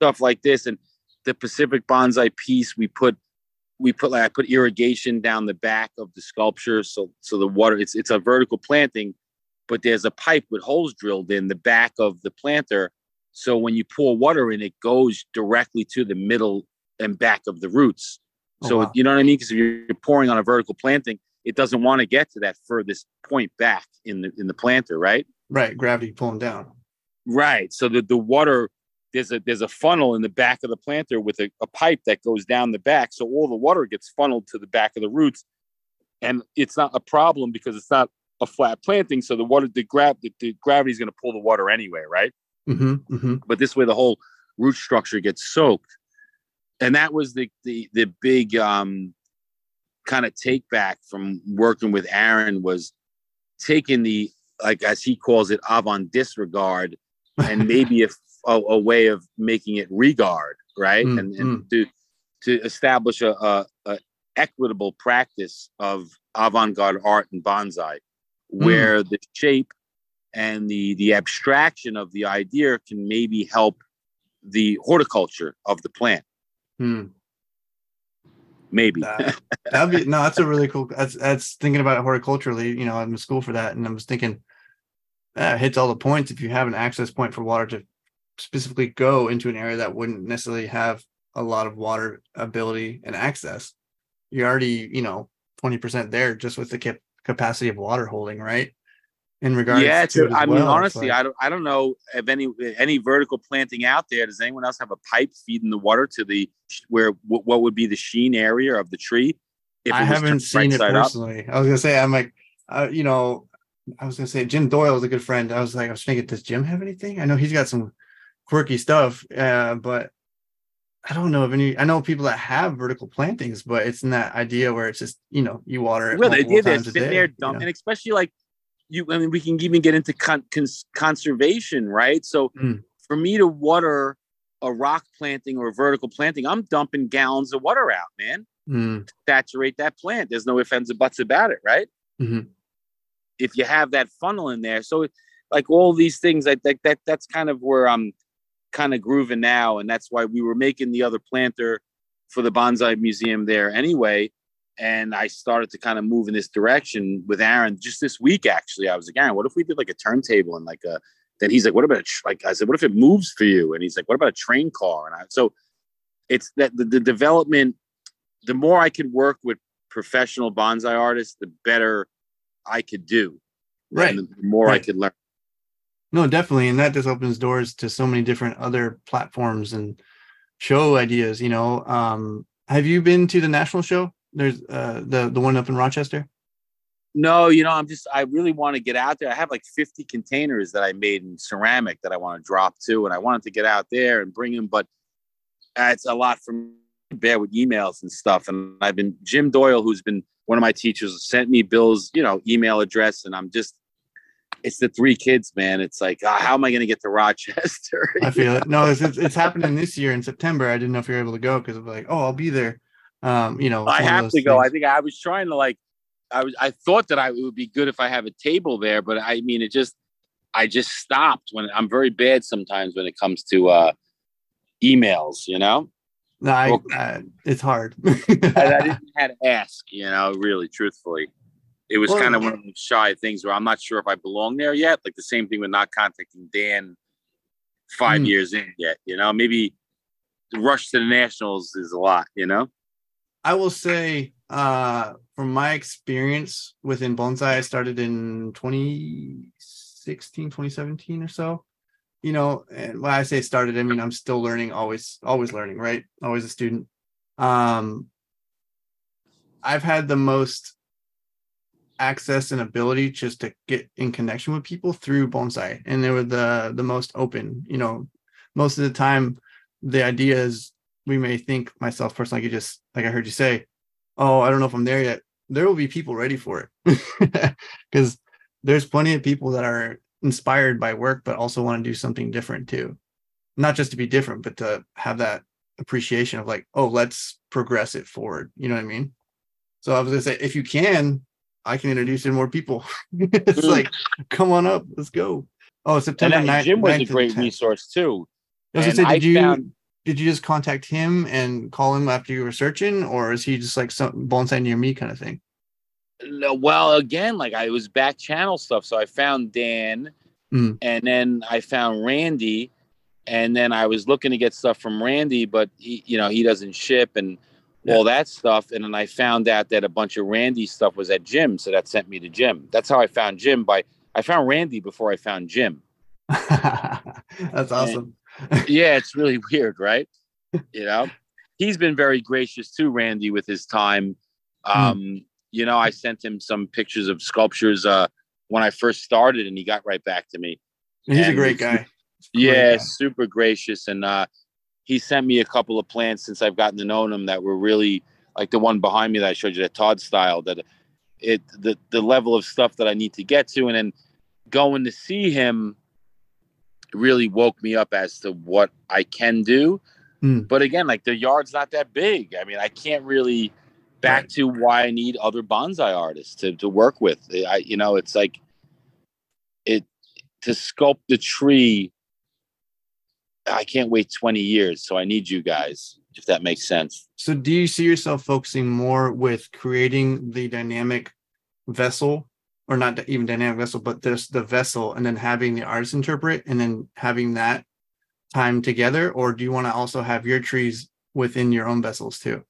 stuff like this, and the Pacific Bonsai piece, we put like, I put irrigation down the back of the sculpture. So the water, it's a vertical planting, but there's a pipe with holes drilled in the back of the planter. So when you pour water in, it goes directly to the middle and back of the roots. So, you know what I mean? Because if you're pouring on a vertical planting, it doesn't want to get to that furthest point back in the planter, right? Right. Gravity pulling down. Right. So the water, there's a funnel in the back of the planter with a pipe that goes down the back. So all the water gets funneled to the back of the roots, and it's not a problem because it's not a flat planting. So the gravity is going to pull the water anyway. Right. But this way, the whole root structure gets soaked. And that was the big kind of take back from working with Aaron, was taking the, like, as he calls it, avant disregard, and maybe a way of making it regard, right? And to establish a equitable practice of avant-garde art and bonsai, where the shape and the abstraction of the idea can maybe help the horticulture of the plant. Maybe that's a really cool, that's thinking about it horticulturally. You know, I'm in school for that, and I was thinking that hits all the points. If you have an access point for water to specifically go into an area that wouldn't necessarily have a lot of water ability and access, you're already, you know, 20% there just with the capacity of water holding, right? In regards to I mean, honestly, like, I don't know if any vertical planting out there. Does anyone else have a pipe feeding the water to the where what would be the sheen area of the tree? If I haven't seen it personally. Up? I was gonna say, I'm like, you know, I was gonna say Jim Doyle is a good friend. I was thinking, does Jim have anything? I know he's got some quirky stuff, but I don't know of any. I know people that have vertical plantings, but it's in that idea where it's just, you know, you water it. Well, they did this sitting there, dumb, you know? And especially like. I mean, we can even get into conservation, right? So for me to water a rock planting or a vertical planting, I'm dumping gallons of water out, man, to saturate that plant. There's no ifs, ands, and buts about it, right? If you have that funnel in there. So like all these things, I think that's kind of where I'm kind of grooving now. And that's why we were making the other planter for the Bonsai Museum there anyway. And I started to kind of move in this direction with Aaron just this week. Actually, I was like, Aaron, what if we did like a turntable and like a? Then he's like, what about I said, what if it moves for you? And he's like, what about a train car? And so it's that the development. The more I could work with professional bonsai artists, the better I could do. Right. And the more I could learn. No, definitely, and that just opens doors to so many different other platforms and show ideas. You know, have you been to the national show? There's the one up in Rochester. No, you know, I really want to get out there. I have like 50 containers that I made in ceramic that I want to drop to, and I wanted to get out there and bring them, but it's a lot for me to bear with emails and stuff. And Jim Doyle, who's been one of my teachers, sent me Bill's, email address, and it's the three kids, man. It's like, how am I going to get to Rochester? I feel it. No, it's happening this year in September. I didn't know if you were able to go because I'm like, oh, I'll be there. I have to go. I think I was trying to like. I thought that it would be good if I have a table there, but I mean, I just stopped when I'm very bad sometimes when it comes to emails, No, it's hard. I didn't have to ask, really truthfully. It was kind of one of those shy things where I'm not sure if I belong there yet. Like the same thing with not contacting Dan 5 years in yet, maybe the rush to the nationals is a lot, I will say, from my experience within bonsai, I started in 2016, 2017 or so, and when I say started, I mean, I'm still learning, always learning, right? Always a student. I've had the most access and ability just to get in connection with people through bonsai. And they were the most open, most of the time the idea is we may think myself personally, I could just, like I heard you say, oh, I don't know if I'm there yet. There will be people ready for it because there's plenty of people that are inspired by work, but also want to do something different too. Not just to be different, but to have that appreciation of like, oh, let's progress it forward. You know what I mean? So I was going to say, if you can, I can introduce you to more people. It's like, come on up, let's go. Oh, September 9th. Jim was a great resource too. I was going to say, did you just contact him and call him after you were searching, or is he just like some bonsai near me kind of thing? No, well, again, like I was back channel stuff. So I found Dan and then I found Randy, and then I was looking to get stuff from Randy, but he doesn't ship and all that stuff. And then I found out that a bunch of Randy's stuff was at Jim. So that sent me to Jim. That's how I found Jim. I found Randy before I found Jim. That's awesome. Yeah, it's really weird, right? He's been very gracious too, Randy, with his time. I sent him some pictures of sculptures when I first started, and he got right back to me. He's a great guy. Yeah, super gracious. And he sent me a couple of plants since I've gotten to know him that were really like the one behind me that I showed you, that Todd style, that the level of stuff that I need to get to. And then going to see him really woke me up as to what I can do. But again, like the yard's not that big. I mean, I can't really to why I need other bonsai artists to work with. It's like to sculpt the tree. I can't wait 20 years. So I need you guys, if that makes sense. So do you see yourself focusing more with creating the dynamic vessel, or not even dynamic vessel, but there's the vessel, and then having the artist interpret, and then having that time together? Or do you want to also have your trees within your own vessels too?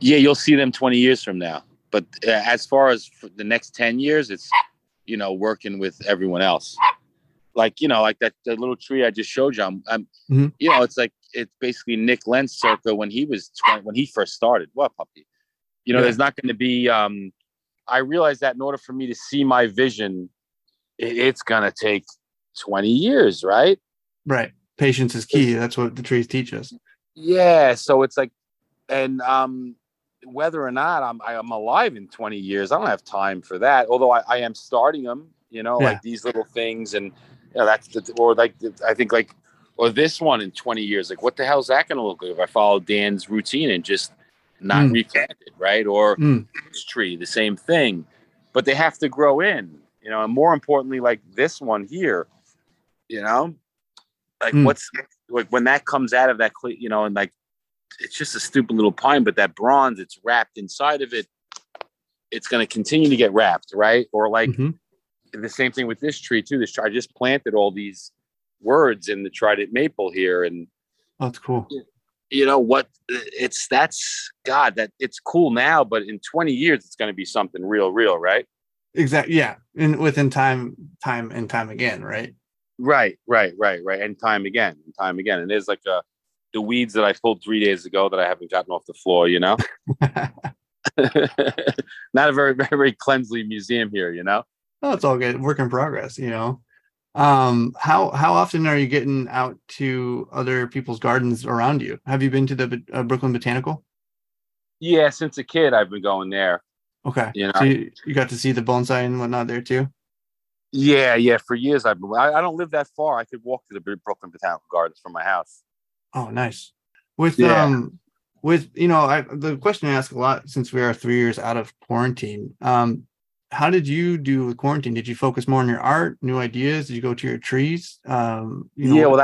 Yeah, you'll see them 20 years from now. But as far as for the next 10 years, it's, working with everyone else. Like, like the little tree I just showed you, it's like, it's basically Nick Lenz circa when he was 20, when he first started. What puppy? There's not going to be, I realized that in order for me to see my vision, it's going to take 20 years, right? Right. Patience is key. That's what the trees teach us. Yeah. So it's like, and whether or not I'm alive in 20 years, I don't have time for that. Although I am starting them, like these little things. And or this one in 20 years, like what the hell is that going to look like if I follow Dan's routine and just not replanted, right? Or this tree, the same thing, but they have to grow in, and more importantly, like this one here, like what's like when that comes out of that, and like, it's just a stupid little pine, but that bronze, it's wrapped inside of it. It's going to continue to get wrapped, right? Or like the same thing with this tree too. I just planted all these words in the trident maple here. And oh, that's cool. It's cool now, but in 20 years, it's going to be something real, right? Exactly. Yeah. And within time and time again, right? Right. And time again. And there's like the weeds that I pulled 3 days ago that I haven't gotten off the floor, Not a very, very cleanly museum here, you know? Oh, it's all good. Work in progress, you know? How often are you getting out to other people's gardens around you? Have you been to the Brooklyn Botanical? Yeah, since a kid, I've been going there. Okay. You know, so you got to see the bonsai and whatnot there too? Yeah. For years, I don't live that far. I could walk to the Brooklyn Botanical Gardens from my house. Oh, nice. With you know, the question I ask a lot since we are 3 years out of quarantine. How did you do with quarantine? Did you focus more on your art, new ideas? Did you go to your trees? That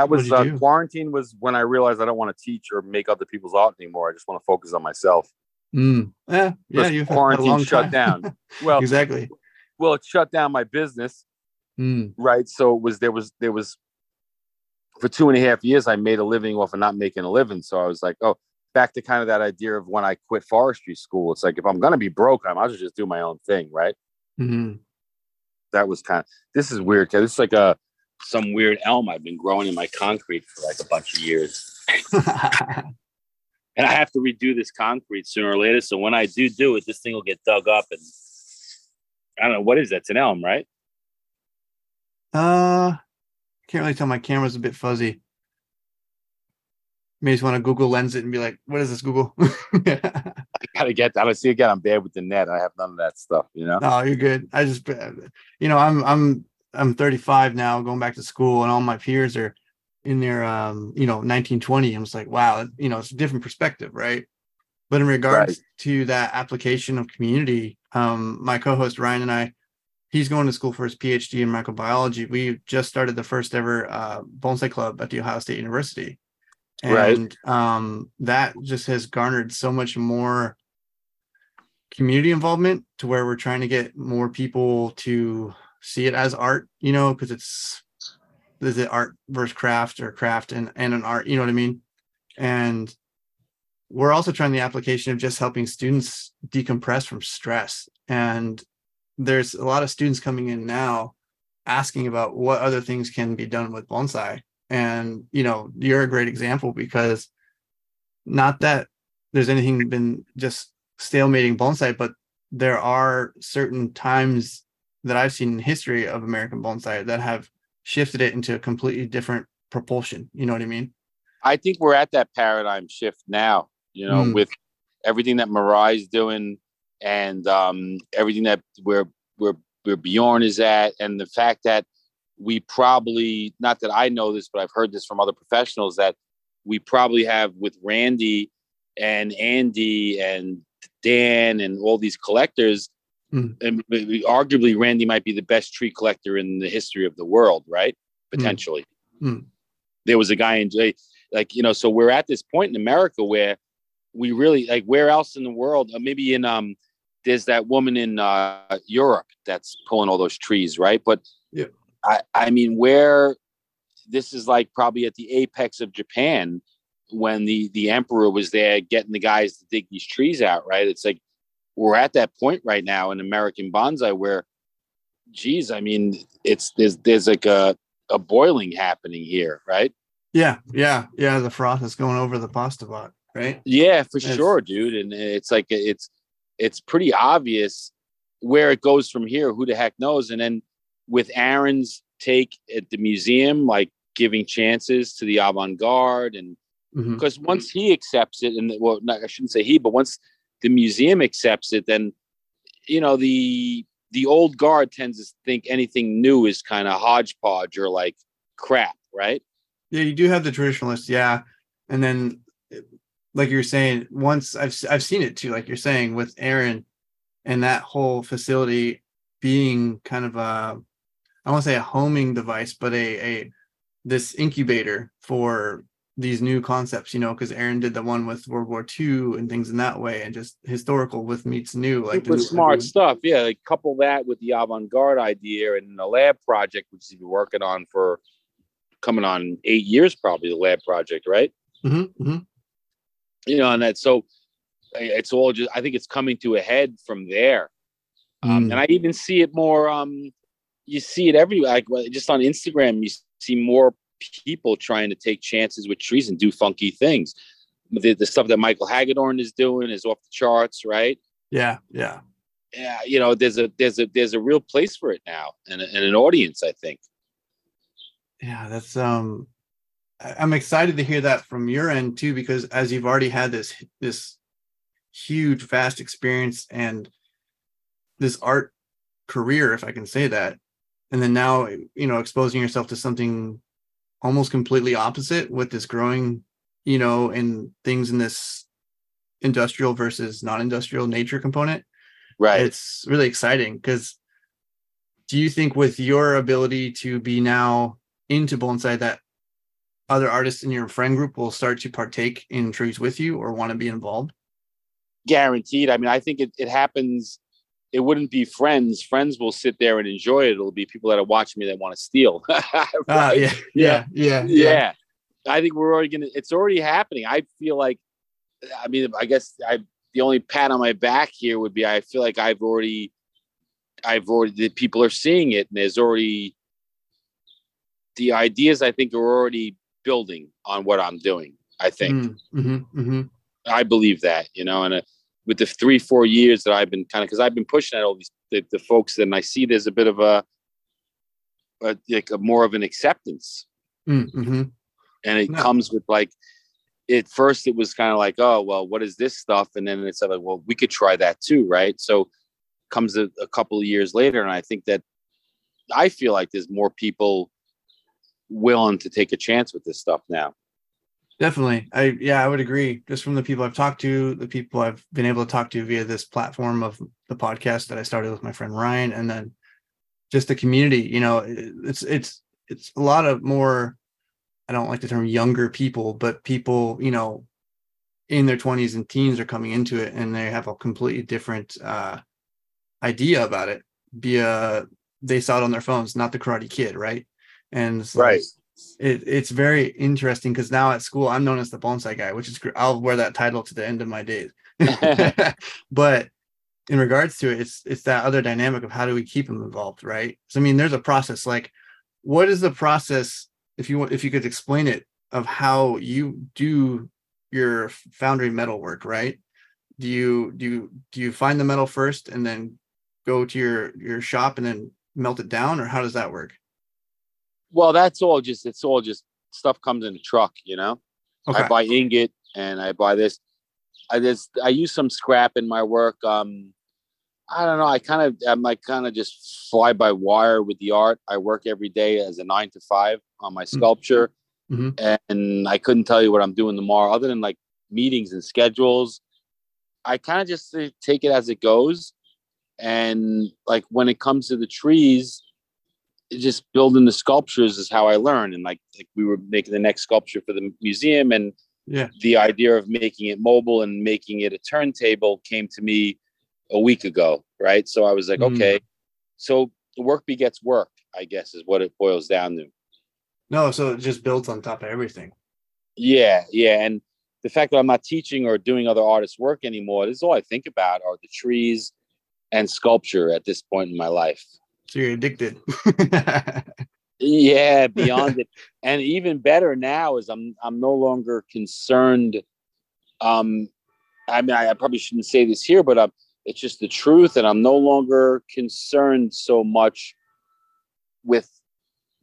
was quarantine was when I realized I don't want to teach or make other people's art anymore. I just want to focus on myself. You've quarantine shut down. Well, exactly. Well, it shut down my business, right? So there was for 2.5 years I made a living off of not making a living. So I was like, oh, back to kind of that idea of when I quit forestry school. It's like if I'm gonna be broke, I might as well just do my own thing, right? Mm-hmm. That was kind of, this is weird because it's like some weird elm I've been growing in my concrete for like a bunch of years. And I have to redo this concrete sooner or later. So when I do it, this thing will get dug up and I don't know, what is that? It's an elm, right? Can't really tell, my camera's a bit fuzzy. May just want to Google Lens it and be like, what is this, Google? I gotta get that. I see, again, I'm bad with the net. I have none of that stuff, you know? No, you're good. I just, you know, I'm 35 now, going back to school, and all my peers are in their, 1920. I'm just like, wow, you know, it's a different perspective, right? But in regards to that application of community, my co-host Ryan and I, he's going to school for his PhD in microbiology. We just started the first ever bonsai club at The Ohio State University. And that just has garnered so much more community involvement to where we're trying to get more people to see it as art, you know, because is it art versus craft, or craft and an art, you know what I mean? And we're also trying the application of just helping students decompress from stress. And there's a lot of students coming in now asking about what other things can be done with bonsai. And, you know, you're a great example, because not that there's anything been just stalemating bonsai, but there are certain times that I've seen in history of American bonsai that have shifted it into a completely different propulsion. You know what I mean? I think we're at that paradigm shift now, you know, with everything that Mirai's doing and everything that where Bjorn is at, and the fact that we probably, not that I know this, but I've heard this from other professionals, that we probably have with Randy and Andy and Dan and all these collectors, and arguably Randy might be the best tree collector in the history of the world, right? Potentially. There was a guy in Jay, like, you know, so we're at this point in America where we really, like, where else in the world, maybe in, there's that woman in Europe that's pulling all those trees, right? But yeah. I mean, where this is like probably at the apex of Japan when the emperor was there getting the guys to dig these trees out, right? It's like we're at that point right now in American bonsai where, geez, I mean, it's there's like a boiling happening here, right? Yeah. The froth is going over the Pastavot, right? Yeah, sure, dude. And it's like it's pretty obvious where it goes from here. Who the heck knows? And then with Aaron's take at the museum, like giving chances to the avant-garde, and because once he accepts it, and I shouldn't say he, but once the museum accepts it, then, you know, the old guard tends to think anything new is kind of hodgepodge or like crap, right? Yeah, you do have the traditionalists, yeah, and then like you're saying, once I've seen it too, like you're saying with Aaron and that whole facility being kind of a, I won't say a homing device, but this incubator for these new concepts, you know, because Aaron did the one with World War II and things in that way, and just historical with meets new, like the smart stuff. Yeah, like couple that with the avant-garde idea and the lab project, which you've been working on for coming on 8 years, probably the lab project, right? You know, and that, so it's all just, I think it's coming to a head from there. And I even see it more, you see it everywhere, like just on Instagram, you see more people trying to take chances with trees and do funky things. The stuff that Michael Hagedorn is doing is off the charts, right? Yeah. You know, there's a real place for it now and an audience, I think. Yeah, that's I'm excited to hear that from your end too, because as you've already had this huge, vast experience and this art career, if I can say that, and then now, you know, exposing yourself to something almost completely opposite with this growing, you know, and things in this industrial versus non-industrial nature component. Right. It's really exciting, because do you think with your ability to be now into bonsai that other artists in your friend group will start to partake in trees with you or want to be involved? Guaranteed. I mean, I think it happens. It wouldn't be friends. Friends will sit there and enjoy it. It'll be people that are watching me that want to steal. Right? Yeah. I think we're already it's already happening. I feel like, I mean, I guess the only pat on my back here would be, I feel like I've already, the people are seeing it, and there's already the ideas, I think, are already building on what I'm doing. I think I believe that, you know, and with the 3-4 years that I've been because I've been pushing at all these, the folks, and I see there's a bit of a more of an acceptance. Mm-hmm. And it comes with at first it was kind of like, oh, well, what is this stuff? And then it's like, well, we could try that too. Right. So comes a couple of years later. And I think that I feel like there's more people willing to take a chance with this stuff now. Definitely. I would agree, just from the people I've talked to, the people I've been able to talk to via this platform of the podcast that I started with my friend Ryan. And then just the community, you know, it's a lot of more, I don't like the term younger people, but people, you know, in their 20s and teens are coming into it, and they have a completely different idea about it. They saw it on their phones, not the Karate Kid, right? And so right, it's very interesting, because now at school I'm known as the bonsai guy, which is great. I'll wear that title to the end of my days. But in regards to it, it's that other dynamic of how do we keep them involved, right? So I mean, there's a process. Like, what is the process? If you could explain it, of how you do your foundry metal work, right? Do you find the metal first and then go to your shop and then melt it down, or how does that work? Well, it's all just stuff comes in a truck, you know. Okay. I buy ingot and I buy this. I use some scrap in my work. I don't know. I'm just fly by wire with the art. I work every day as a 9-to-5 on my sculpture. Mm-hmm. And I couldn't tell you what I'm doing tomorrow, other than like meetings and schedules. I kind of just take it as it goes. And like when it comes to the trees, just building the sculptures is how I learn. And like we were making the next sculpture for the museum, and the idea of making it mobile and making it a turntable came to me a week ago, right? So I was like, okay, so work begets work, I guess, is what it boils down to. No, so it just builds on top of everything. Yeah. And the fact that I'm not teaching or doing other artists' work anymore, this is all I think about, are the trees and sculpture at this point in my life. So you're addicted. Yeah, beyond it. And even better now is I'm no longer concerned. I mean, I probably shouldn't say this here, but it's just the truth. And I'm no longer concerned so much with,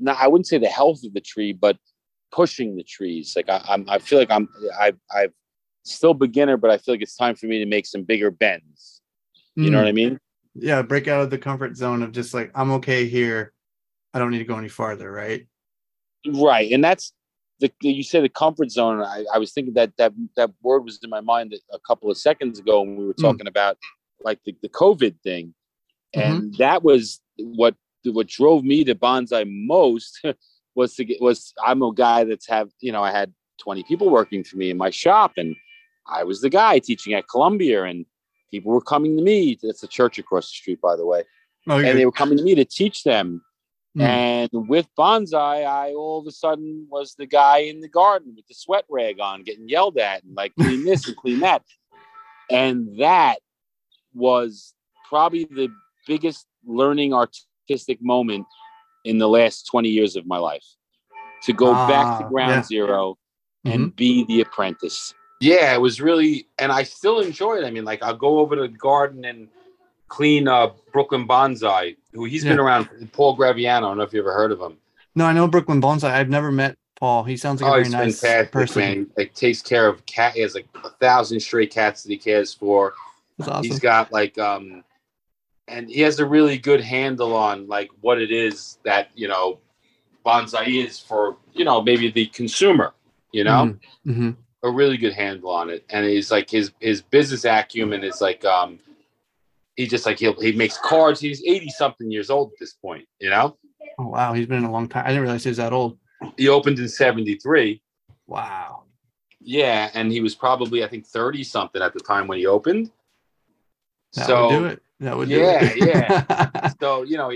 I wouldn't say the health of the tree, but pushing the trees. Like I feel like I'm still beginner, but I feel like it's time for me to make some bigger bends. You know what I mean? Yeah. Break out of the comfort zone of just like, I'm okay here. I don't need to go any farther. Right. Right. And that's you say the comfort zone. I was thinking that word was in my mind a couple of seconds ago when we were talking about like the COVID thing. And that was what drove me to bonsai most was I'm a guy I had 20 people working for me in my shop, and I was the guy teaching at Columbia, and people were coming to me. That's a church across the street, by the way. Okay. And they were coming to me to teach them. Mm. And with bonsai, I all of a sudden was the guy in the garden with the sweat rag on, getting yelled at, and like clean this and clean that. And that was probably the biggest learning artistic moment in the last 20 years of my life, to go back to ground zero and be the apprentice. Yeah, it was really, and I still enjoy it. I mean, like, I'll go over to the garden and clean Brooklyn Bonsai, who he's been around, Paul Graviano. I don't know if you ever heard of him. No, I know Brooklyn Bonsai. I've never met Paul. He sounds like a very nice person. Man. Like, takes care of cat. He has like 1,000 stray cats that he cares for. That's awesome. He's got like, and he has a really good handle on like what it is that, you know, bonsai is for, you know, maybe the consumer, you know, a really good handle on it. And he's like, his business acumen is like, he just like, he makes cards. He's 80 something years old at this point, you know? Oh, wow. He's been in a long time. I didn't realize he was that old. He opened in 73. Wow. Yeah. And he was probably, I think 30 something at the time when he opened. That so would do it. That would do it. Yeah. So, you know,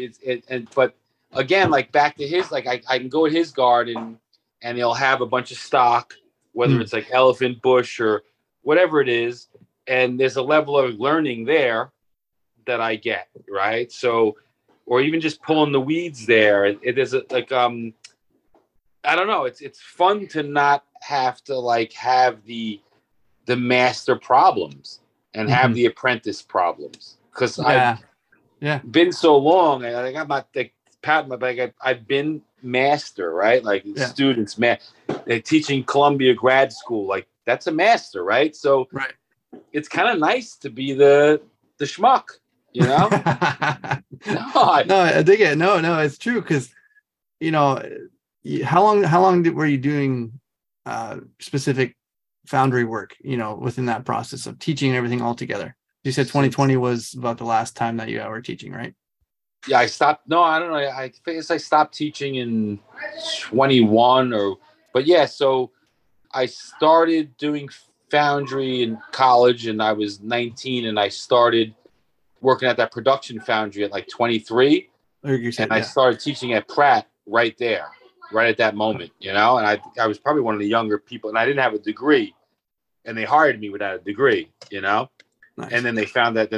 but again, like back to his, like I can go to his garden and he'll have a bunch of stock, whether it's like elephant bush or whatever it is. And there's a level of learning there that I get, right? So, or even just pulling the weeds there. It is like, I don't know. It's fun to not have to like have the master problems and have the apprentice problems. Cause I've been so long, and I got my like pat my back. I've been master, right? Like students, man, they're teaching Columbia grad school. Like that's a master, right? So it's kind of nice to be the schmuck, you know? No, I dig it. No, it's true. Cause you know, how long were you doing specific foundry work, you know, within that process of teaching everything all together? You said 2020 was about the last time that you were teaching, right? Yeah, I stopped. No, I don't know. I guess I stopped teaching in 21 but yeah, so I started doing foundry in college and I was 19 and I started working at that production foundry at like 23. I started teaching at Pratt right there, right at that moment, you know, and I was probably one of the younger people and I didn't have a degree and they hired me without a degree, you know? Nice. And then they found that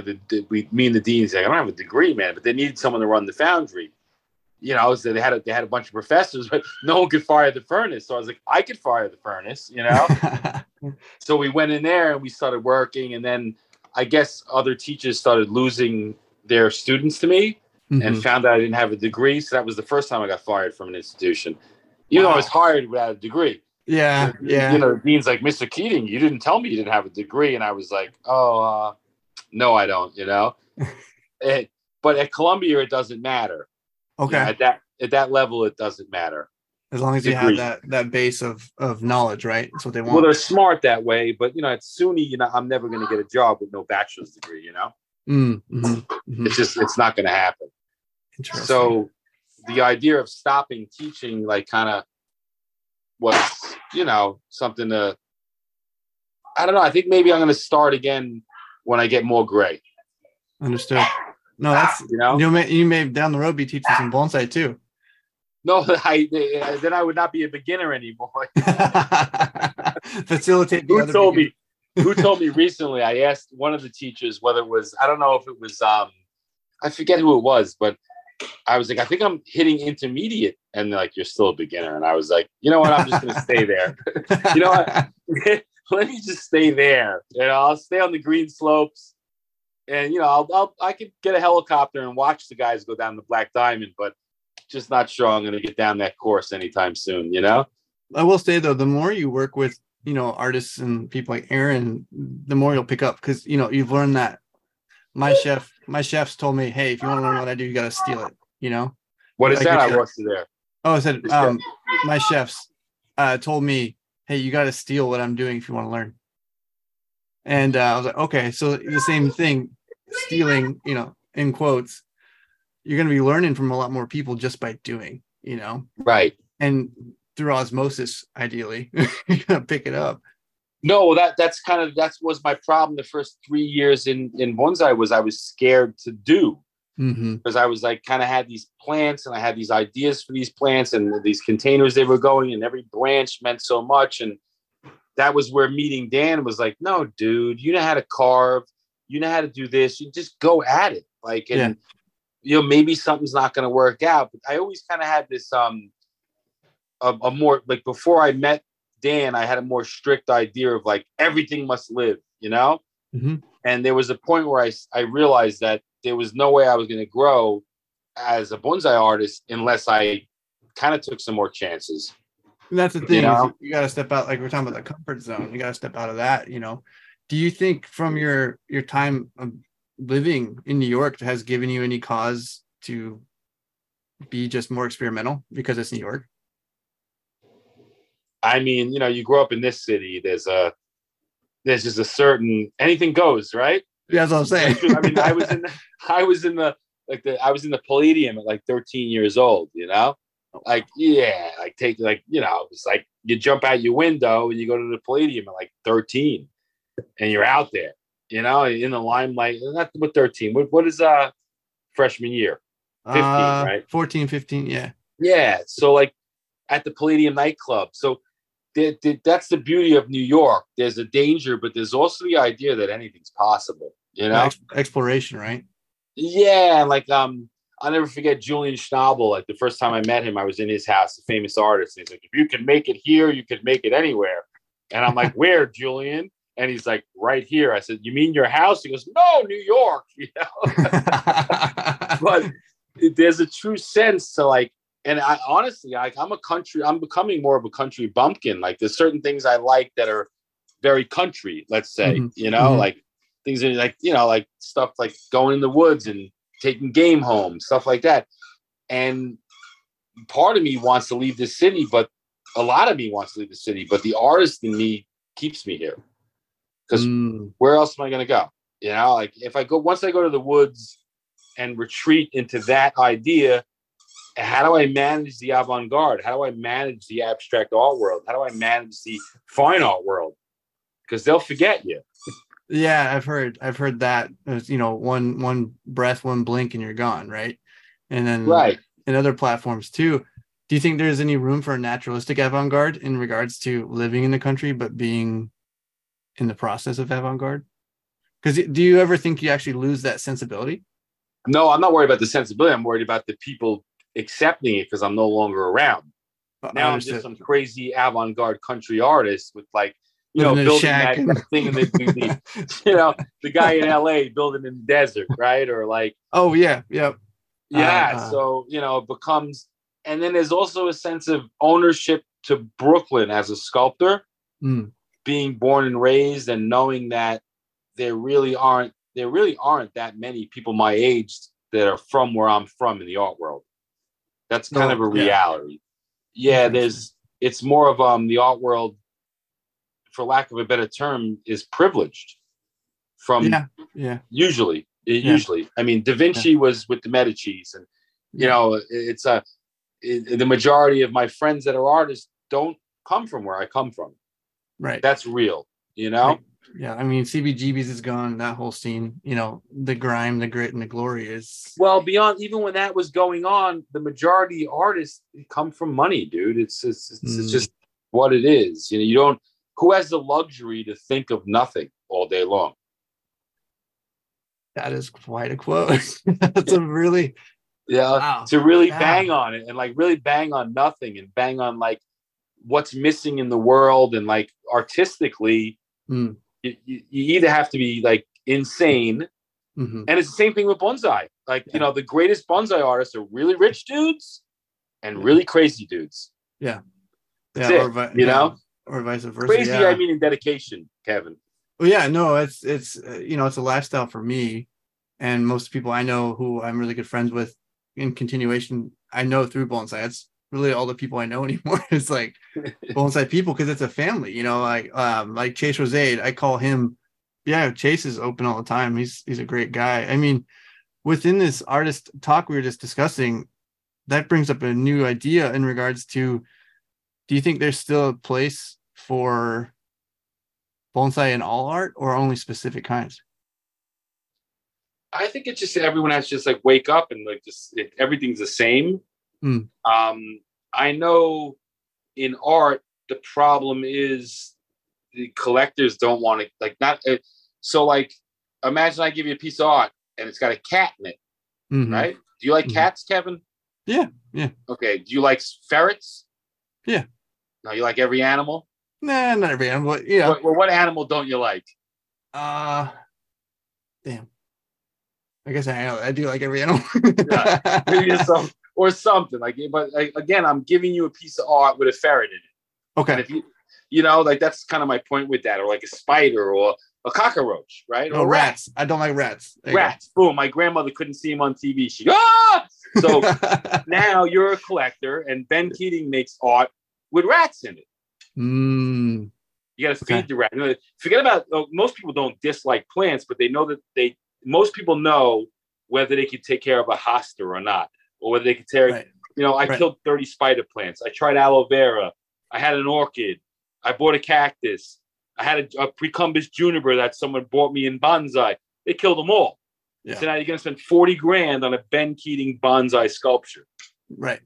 me and the dean said, I don't have a degree, man, but they needed someone to run the foundry. You know, so they had a bunch of professors, but no one could fire the furnace. So I was like, I could fire the furnace, you know? So we went in there and we started working. And then I guess other teachers started losing their students to me and found out I didn't have a degree. So that was the first time I got fired from an institution. Even though I was hired without a degree. Yeah, yeah. You know, the dean's like, Mr. Keating, you didn't tell me you didn't have a degree. And I was like, no, I don't, you know. But at Columbia, it doesn't matter. Okay. You know, at that level, it doesn't matter. As long as you have that base of knowledge, right? That's what they want. Well, they're smart that way. But, you know, at SUNY, you know, I'm never going to get a job with no bachelor's degree, you know. It's not going to happen. Interesting. So the idea of stopping teaching, like, kind of was, you know, something to, I don't know. I think maybe I'm going to start again when I get more gray. Understood. No, that's, you know, you may down the road be teaching some bonsai too. No, then I would not be a beginner anymore. Facilitate. Who told me recently, I asked one of the teachers whether it was, I don't know if it was, I forget who it was, but I was like, I think I'm hitting intermediate. And they're like, you're still a beginner. And I was like, you know what? I'm just going to stay there. You know what? Let me just stay there. You know, I'll stay on the green slopes. And, you know, I could get a helicopter and watch the guys go down the Black Diamond, but just not sure I'm going to get down that course anytime soon, you know? I will say, though, the more you work with, you know, artists and people like Aaron, the more you'll pick up because, you know, you've learned that. My chefs told me, hey, if you want to learn what I do, you got to steal it, you know? What is like that? I watched you there. Oh, I said, my chefs told me, hey, you got to steal what I'm doing if you want to learn. And I was like, okay, so the same thing, stealing, you know, in quotes, you're going to be learning from a lot more people just by doing, you know? Right. And through osmosis, ideally, you're going to pick it up. No, that was my problem. The first 3 years in bonsai was I was scared to do. Because I was like, kind of had these plants and I had these ideas for these plants and these containers they were going and every branch meant so much. And that was where meeting Dan was like, no, dude, you know how to carve, you know how to do this. You just go at it. Like, and you know, maybe something's not going to work out. But I always kind of had this, a more like before I met Dan, I had a more strict idea of like everything must live, you know? Mm-hmm. And there was a point where I realized that there was no way I was going to grow as a bonsai artist unless I kind of took some more chances. And that's the thing. You know? You got to step out. Like we're talking about the comfort zone. You got to step out of that, you know? Do you think from your time of living in New York has given you any cause to be just more experimental because it's New York? I mean, you know, you grow up in this city, there's just a certain, anything goes, right? Yeah, that's what I'm saying. I mean, I was in the Palladium at like 13 years old, you know, like, yeah, like take, like, you know, it's like you jump out your window and you go to the Palladium at like 13 and you're out there, you know, in the limelight. Not with 13. What is freshman year? 15, right? 14, 15. Yeah. Yeah. So like at the Palladium nightclub. So that's the beauty of New York. There's a danger, but there's also the idea that anything's possible, you know? Exploration, right? Yeah. Like, I'll never forget Julian Schnabel. Like the first time I met him, I was in his house, a famous artist. And he's like, if you can make it here, you can make it anywhere. And I'm like, where, Julian? And he's like, right here. I said, you mean your house? He goes, no, New York. You know? But there's a true sense to like, and I honestly, I'm becoming more of a country bumpkin. Like there's certain things I like that are very country, let's say, mm-hmm. you know, mm-hmm. like things are like, you know, like stuff like going in the woods and taking game home, stuff like that. And part of me wants to leave the city, but a lot of me wants to leave the city, but the artist in me keeps me here. Because where else am I going to go? You know, like if I go, once I go to the woods and retreat into that idea, how do I manage the avant-garde? How do I manage the abstract art world? How do I manage the fine art world? Because they'll forget you. Yeah, I've heard that, you know, one breath, one blink and you're gone. Right. And then right. in other platforms too. Do you think there's any room for a naturalistic avant-garde in regards to living in the country, but being in the process of avant-garde? Because do you ever think you actually lose that sensibility? No, I'm not worried about the sensibility. I'm worried about the people accepting it because I'm no longer around. Now I'm just some crazy avant-garde country artist with like, you know, building that thing in the, you know, the guy in LA building in the desert, right? Or like, oh yeah, yep, yeah. So you know, it becomes, and then there's also a sense of ownership to Brooklyn as a sculptor. Mm. Being born and raised and knowing that there really aren't that many people my age that are from where I'm from in the art world. That's kind of a reality. Yeah, it's more of the art world, for lack of a better term, is privileged from usually. I mean, Da Vinci was with the Medicis, and you know, it's the majority of my friends that are artists don't come from where I come from. Right. That's real, you know? Right. Yeah. I mean, CBGB's is gone. That whole scene, you know, the grime, the grit, and the glory is. Well, beyond, even when that was going on, the majority artists come from money, dude. It's just what it is. You know, who has the luxury to think of nothing all day long? That is quite a quote. That's a really. Yeah. Wow. To really bang on it and like really bang on nothing and bang on like, what's missing in the world, and like artistically you either have to be like insane, mm-hmm. and it's the same thing with bonsai, like you know, the greatest bonsai artists are really rich dudes and really crazy dudes, or vice versa. Crazy, I mean in dedication, Kevin. Well, yeah, no, it's you know, it's a lifestyle for me, and most people I know who I'm really good friends with in continuation I know through bonsai. It's really all the people I know anymore is like bonsai people, because it's a family, you know, like Chase Rosade, I call him. Yeah. Chase is open all the time. He's a great guy. I mean, within this artist talk we were just discussing, that brings up a new idea in regards to, do you think there's still a place for bonsai in all art or only specific kinds? I think it's just everyone has to just like wake up and like everything's the same. Mm. I know in art the problem is the collectors don't want to like not so like imagine I give you a piece of art and it's got a cat in it, mm-hmm. right? Do you like mm-hmm. cats, Kevin? Yeah. Okay. Do you like ferrets? Yeah. No, you like every animal? Nah, not every animal. Yeah. Well, what animal don't you like? Damn. I guess I do like every animal. Yeah. Maybe some, or something like. But again, I'm giving you a piece of art with a ferret in it. Okay. And if you know, like that's kind of my point with that, or like a spider, or a cockroach, right? No, or rats. I don't like rats. Rats. Boom. My grandmother couldn't see him on TV. She So now you're a collector, and Ben Keating makes art with rats in it. Mm. You got to feed the rat. Forget about most people don't dislike plants, but they know that most people know whether they can take care of a hosta or not, or whether they can take. Right. You know, I killed 30 spider plants. I tried aloe vera. I had an orchid. I bought a cactus. I had a precumbus juniper that someone bought me in bonsai. They killed them all. Yeah. So now you're going to spend $40,000 on a Ben Keating bonsai sculpture. Right,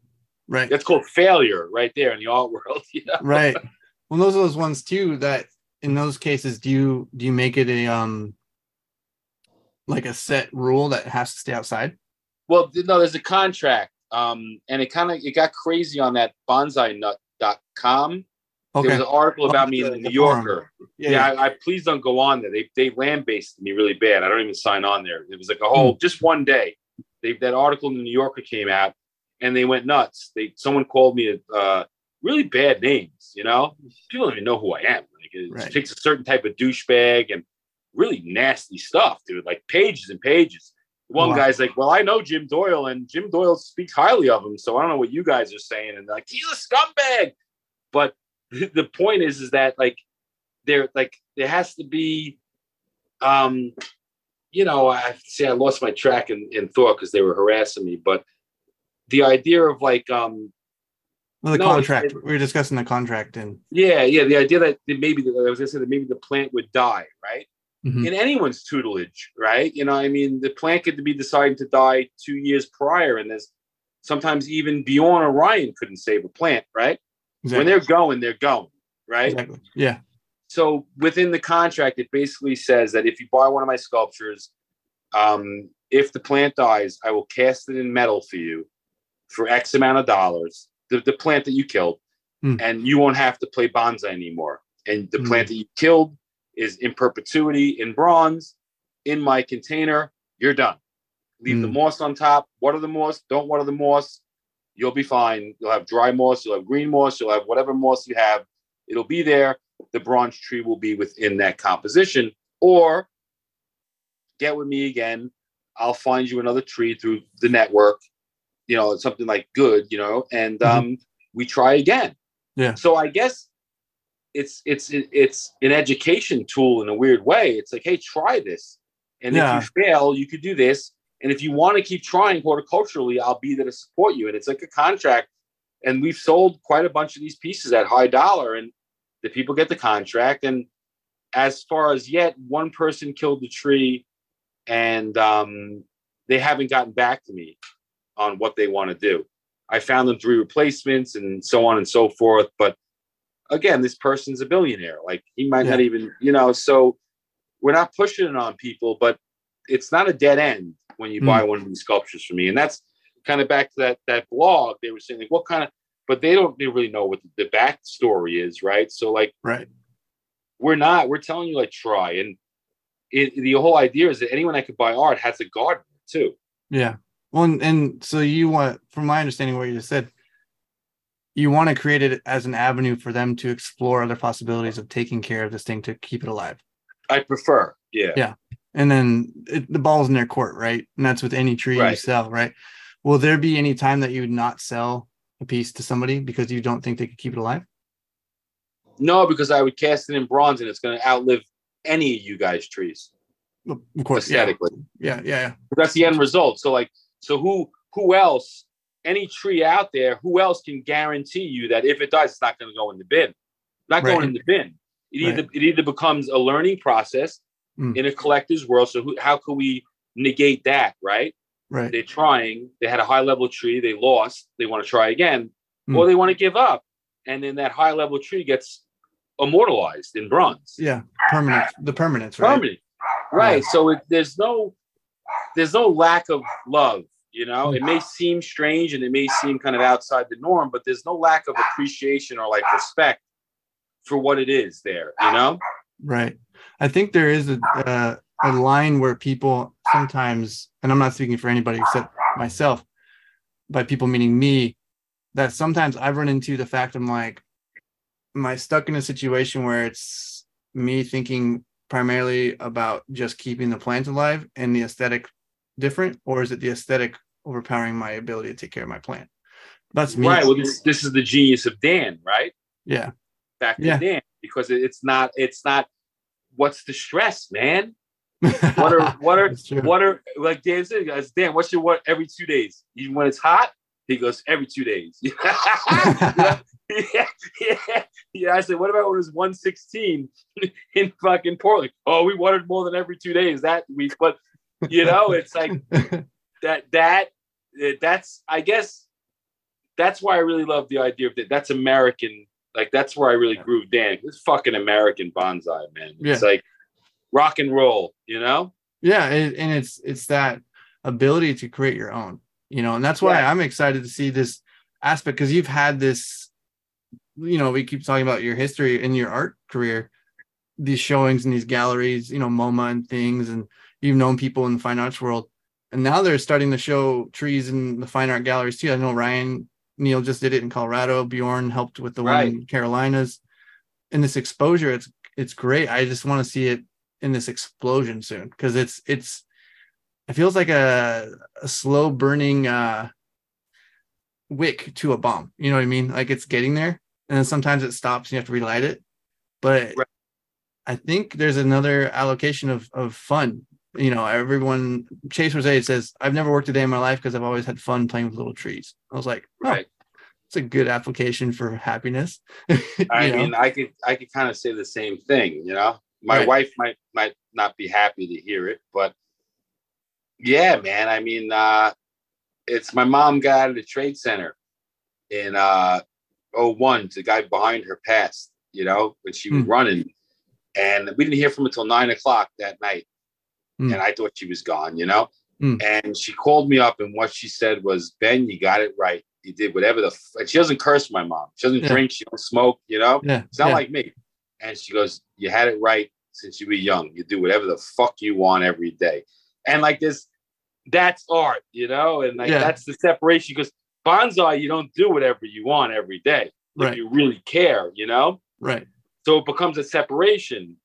right. That's called failure right there in the art world. You know? Right. Well, those are those ones too. That in those cases, do you make it a like a set rule that has to stay outside? Well, no, there's a contract, and it got crazy on that bonsainut.com. Okay. There was an article about me in the New Yorker. Yeah. I please don't go on there. They lambasted me really bad. I don't even sign on there. It was like a whole just one day. That article in the New Yorker came out, and they went nuts. Someone called me really bad names. You know, people don't even know who I am. Like, it takes a certain type of douchebag and really nasty stuff, dude. Like pages and pages. One guy's like, "Well, I know Jim Doyle, and Jim Doyle speaks highly of him, so I don't know what you guys are saying." And like, he's a scumbag, but the point is that like there has to be, you know, I say I lost my track in thought because they were harassing me, but the idea of like, contract, we were discussing the contract and the idea that maybe the plant would die, right? Mm-hmm. In anyone's tutelage, right? You know, I mean, the plant could be decided to die 2 years prior, and there's sometimes even Bjorn or Ryan couldn't save a plant, right? Exactly. When they're going, right? Exactly. Yeah. So within the contract, it basically says that if you buy one of my sculptures, if the plant dies, I will cast it in metal for you for X amount of dollars, the plant that you killed, and you won't have to play bonsai anymore. And the plant that you killed is in perpetuity in bronze in my container. You're done. Leave the moss on top. Water the moss. Don't water the moss. You'll be fine. You'll have dry moss. You'll have green moss. You'll have whatever moss you have. It'll be there. The bronze tree will be within that composition. Or get with me again. I'll find you another tree through the network. You know, something like good, you know, and we try again. Yeah. So I guess it's an education tool in a weird way. It's like, hey, try this. And if you fail, you could do this. And if you want to keep trying horticulturally, I'll be there to support you. And it's like a contract. And we've sold quite a bunch of these pieces at high dollar. And the people get the contract. And as far as yet, one person killed the tree. And they haven't gotten back to me on what they want to do. I found them 3 replacements and so on and so forth. But again, this person's a billionaire. Like he might not even, you know, so we're not pushing it on people, but it's not a dead end when you buy one of these sculptures from me. And that's kind of back to that blog. They were saying like, what kind of, but they don't really know what the backstory is. Right. So like, we're telling you like, try. And the whole idea is that anyone that could buy art has a garden too. Yeah. Well, and so you want, from my understanding, what you just said, you want to create it as an avenue for them to explore other possibilities of taking care of this thing to keep it alive. I prefer. Yeah. Yeah. And then the ball's in their court, right? And that's with any tree you sell, right? Will there be any time that you would not sell a piece to somebody because you don't think they could keep it alive? No, because I would cast it in bronze and it's going to outlive any of you guys' trees. Of course. Aesthetically. Yeah. But that's the end result. So like, who else, any tree out there, who else can guarantee you that if it dies, it's not going to go in the bin? Not going in the bin. It either becomes a learning process in a collector's world. So how could we negate that? Right. Right. They're trying. They had a high level tree. They lost. They want to try again, or they want to give up. And then that high level tree gets immortalized in bronze. Yeah. Permanent. The permanence. Right. Permanent. Right. So there's no lack of love. You know, it may seem strange and it may seem kind of outside the norm, but there's no lack of appreciation or like respect for what it is there, you know? Right. I think there is a line where people sometimes, and I'm not speaking for anybody except myself, by people meaning me, that sometimes I've run into the fact I'm like, am I stuck in a situation where it's me thinking primarily about just keeping the plant alive and the aesthetic different, or is it the aesthetic overpowering my ability to take care of my plant? That's me. Right. Well, this is the genius of Dan, right? Yeah. Back to Dan, because it's not what's the stress, man? What are like Dan said, guys, Dan, what's your what every 2 days? Even when it's hot, he goes every 2 days. Yeah. I said, what about when it was 116 in fucking Portland? Oh, we watered more than every 2 days that week. But you know, it's like that's I guess that's why I really love the idea of that. That's American. Like, that's where I really grew, Dan. It's fucking American bonsai, man. It's like rock and roll, you know? Yeah, and it's that ability to create your own, you know? And that's why I'm excited to see this aspect, because you've had this, you know, we keep talking about your history and your art career, these showings and these galleries, you know, MoMA and things, and you've known people in the fine arts world. And now they're starting to show trees in the fine art galleries, too. I know Ryan Neil just did it in Colorado. Bjorn helped with the one in Carolinas. And this exposure, it's great. I just want to see it in this explosion soon, because it feels like a slow burning wick to a bomb. You know what I mean? Like, it's getting there, and then sometimes it stops and you have to relight it. But I think there's another allocation of fun. You know, everyone, Chase Rosade says, I've never worked a day in my life because I've always had fun playing with little trees. I was like, it's a good application for happiness. I mean, I could kind of say the same thing, you know. My wife might not be happy to hear it, but yeah, man. I mean, it's my mom got out of the Trade Center in 01. The guy behind her passed, you know, when she was running. And we didn't hear from her until 9 o'clock that night. And I thought she was gone, you know, and she called me up, and what she said was, Ben, you got it right. You did whatever and she doesn't curse, my mom. She doesn't drink. She don't smoke, you know, it's not like me. And she goes, you had it right since you were young. You do whatever the fuck you want every day. And like this, that's art, you know, and like, that's the separation, because bonsai, you don't do whatever you want every day. Like, you really care, you know? Right. So it becomes a separation,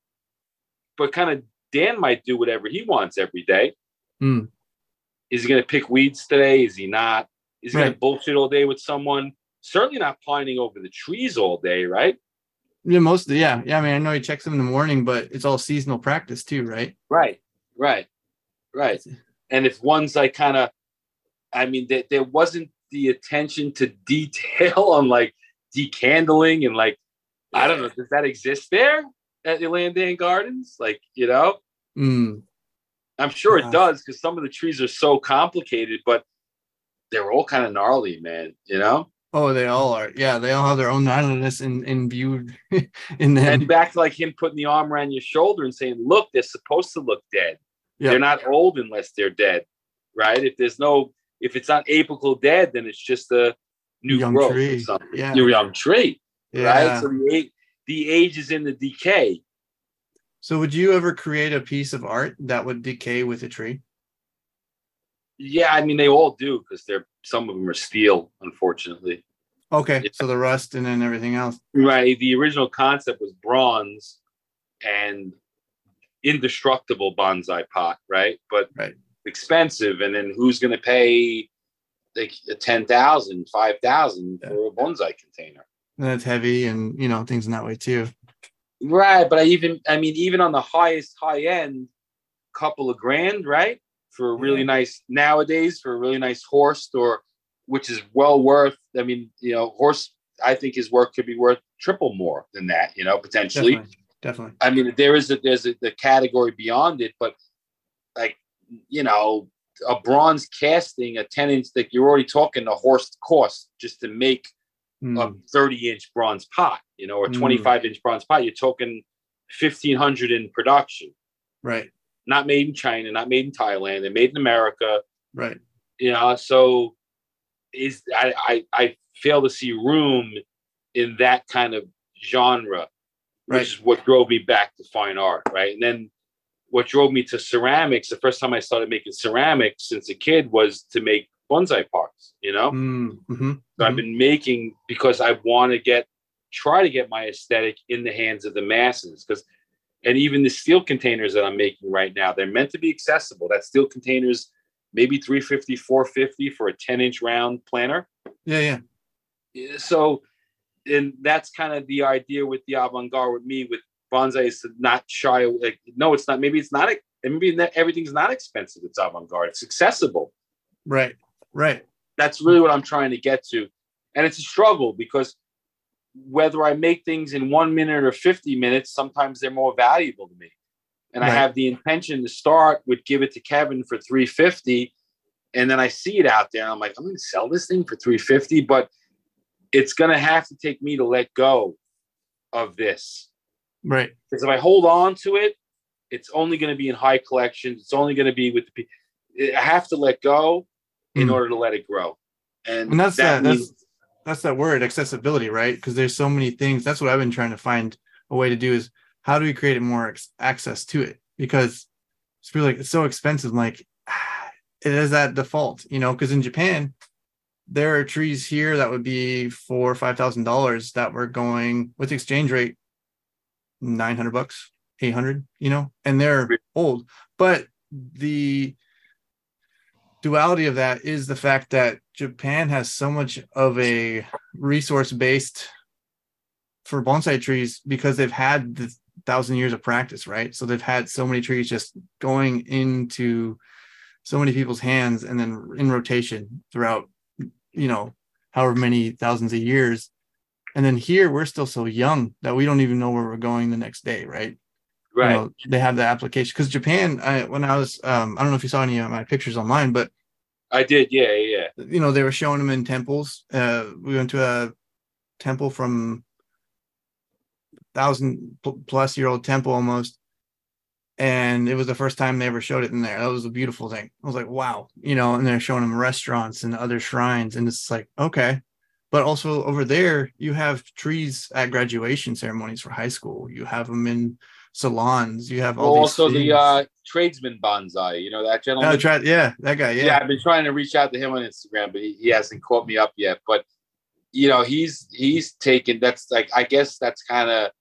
but kind of, Dan might do whatever he wants every day. Is he going to pick weeds today? Is he not? Is he going to bullshit all day with someone? Certainly not pining over the trees all day, right? Yeah, mostly, yeah. Yeah, I mean, I know he checks them in the morning, but it's all seasonal practice too, right? Right. And if one's like kind of, I mean, there wasn't the attention to detail on like decandling and like, I don't know, does that exist there? At the Landing Gardens, like, you know, I'm sure it does, because some of the trees are so complicated, but they're all kind of gnarly, man, you know. Oh, they all are. Yeah, they all have their own gnarliness and viewed in the and back to like him putting the arm around your shoulder and saying, look, they're supposed to look dead. They're not old unless they're dead, right? If it's not apical dead, then it's just a new young growth tree. Or something. New young tree, right? So the age is in the decay. So would you ever create a piece of art that would decay with a tree? Yeah, I mean, they all do, because some of them are steel, unfortunately. Okay, so the rust and then everything else. Right, the original concept was bronze and indestructible bonsai pot, right? But expensive, and then who's going to pay like $10,000, $5,000 for a bonsai container? And it's heavy, and you know, things in that way too. Right, but even on the high end, couple of grand, right, for a really nice nowadays for a really nice horse, or which is well worth. I mean, you know, horse. I think his work could be worth triple more than that, you know, potentially. Definitely. I mean, there's a category beyond it, but like, you know, a bronze casting, a 10-inch, like, you're already talking the horse cost just to make. A 30-inch bronze pot, you know, or 25-inch bronze pot, you're talking $1,500 in production. Right. Not made in China, not made in Thailand, they're made in America. Right. You know, so I fail to see room in that kind of genre Right. Which is what drove me back to fine art, right? And then what drove me to ceramics, the first time I started making ceramics since a kid, was to make bonsai pots, you know? So I've been making, because I want to try to get my aesthetic in the hands of the masses. And even the steel containers that I'm making right now, they're meant to be accessible. That steel container's maybe $350, $450 for a 10-inch round planter. Yeah, yeah. So, and that's kind of the idea with the avant-garde with me, with bonsai, is to not shy away. Like, no, it's not. Maybe it's not. Maybe everything's not expensive. It's avant-garde. It's accessible. Right, right. That's really what I'm trying to get to. And it's a struggle because whether I make things in 1 minute or 50 minutes, sometimes they're more valuable to me. And right. I have the intention to start with give it to Kevin for $350. And then I see it out there. And I'm like, I'm going to sell this thing for $350, but it's going to have to take me to let go of this. Right. Because if I hold on to it, it's only going to be in high collections. It's only going to be with the people. I have to let go in order to let it grow. And that's that word, accessibility, right? Because there's so many things. That's what I've been trying to find a way to do, is how do we create more access to it? Because it's really, like, it's so expensive. Like, it is that default, you know, because in Japan, there are trees here that would be $4,000 or $5,000 that were going with exchange rate, $900, $800, you know, and they're old. But the duality of that is the fact that Japan has so much of a resource based for bonsai trees because they've had the 1,000 years of practice, right? So they've had so many trees just going into so many people's hands and then in rotation throughout, you know, however many thousands of years. And then here we're still so young that we don't even know where we're going the next day, right? Right. You know, they have the application because Japan. I don't know if you saw any of my pictures online, but I did. Yeah. You know, they were showing them in temples. We went to a temple from 1,000+ year old temple almost, and it was the first time they ever showed it in there. That was a beautiful thing. I was like, wow, you know. And they're showing them restaurants and other shrines, and it's like, okay. But also over there, you have trees at graduation ceremonies for high school. You have them in salons. You have all also things. The tradesman bonsai. You know that gentleman. That guy. Yeah, I've been trying to reach out to him on Instagram, but he hasn't caught me up yet. But you know, he's taken. That's like, I guess that's kind of,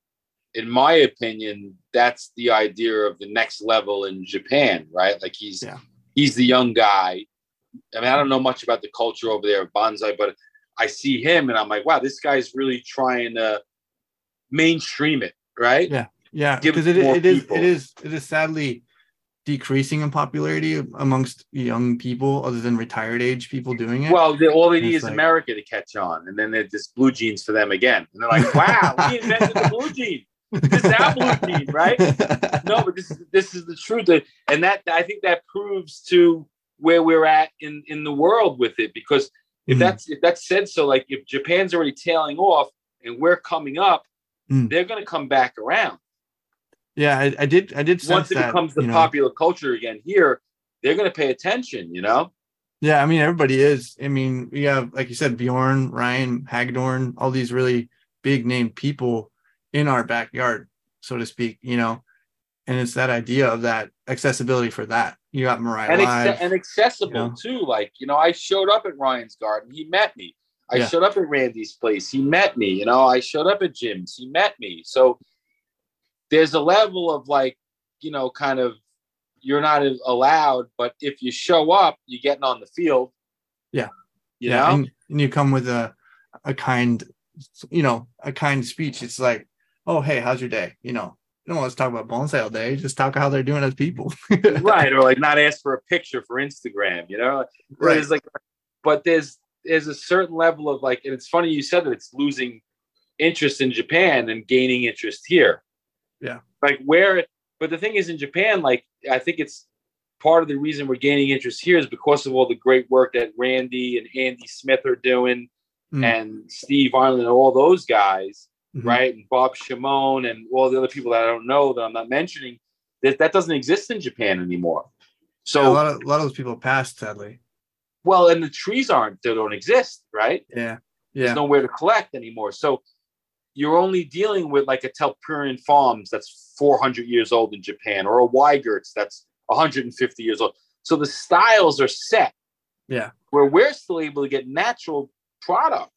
in my opinion, that's the idea of the next level in Japan, right? Like he's the young guy. I mean, I don't know much about the culture over there of bonsai, but I see him and I'm like, wow, this guy's really trying to mainstream it, right? Yeah, yeah. Because it is sadly decreasing in popularity amongst young people, other than retired age people doing it. Well, all they need is America to catch on, and then they're just blue jeans for them again. And they're like, wow, we invented the blue jean. This is our blue jean, right? No, but this is the truth, and that I think that proves to where we're at in the world with it, because if that's said so, like if Japan's already tailing off and we're coming up, they're going to come back around. Yeah, I did sense once it becomes the popular culture again here, they're going to pay attention, you know? Yeah, I mean, everybody is. I mean, we have, like you said, Bjorn, Ryan, Hagedorn, all these really big name people in our backyard, so to speak, you know? And it's that idea of that accessibility for that. You got Mariah and accessible too. Like, you know, I showed up at Ryan's garden. He met me. I showed up at Randy's place. He met me. You know, I showed up at Jim's. He met me. So there's a level of like, you know, kind of you're not allowed, but if you show up, you're getting on the field. Yeah. You know? And you come with a kind speech. It's like, oh, hey, how's your day? You know. You don't want to talk about bonsai all day. Just talk how they're doing as people. Right. Or like not ask for a picture for Instagram, you know? Right. It's like, but there's a certain level of like, and it's funny you said that it's losing interest in Japan and gaining interest here. Yeah. Like but the thing is in Japan, like I think it's part of the reason we're gaining interest here is because of all the great work that Randy and Andy Smith are doing and Steve Ireland and all those guys. Right. And Bob Shimon and all the other people that I don't know that I'm not mentioning, that doesn't exist in Japan anymore. So yeah, a lot of those people passed, sadly. Well, and the trees they don't exist. Right. Yeah. Yeah. There's nowhere to collect anymore. So you're only dealing with like a Telpurian Farms that's 400 years old in Japan, or a Weigert's that's 150 years old. So the styles are set. Yeah. Where we're still able to get natural product.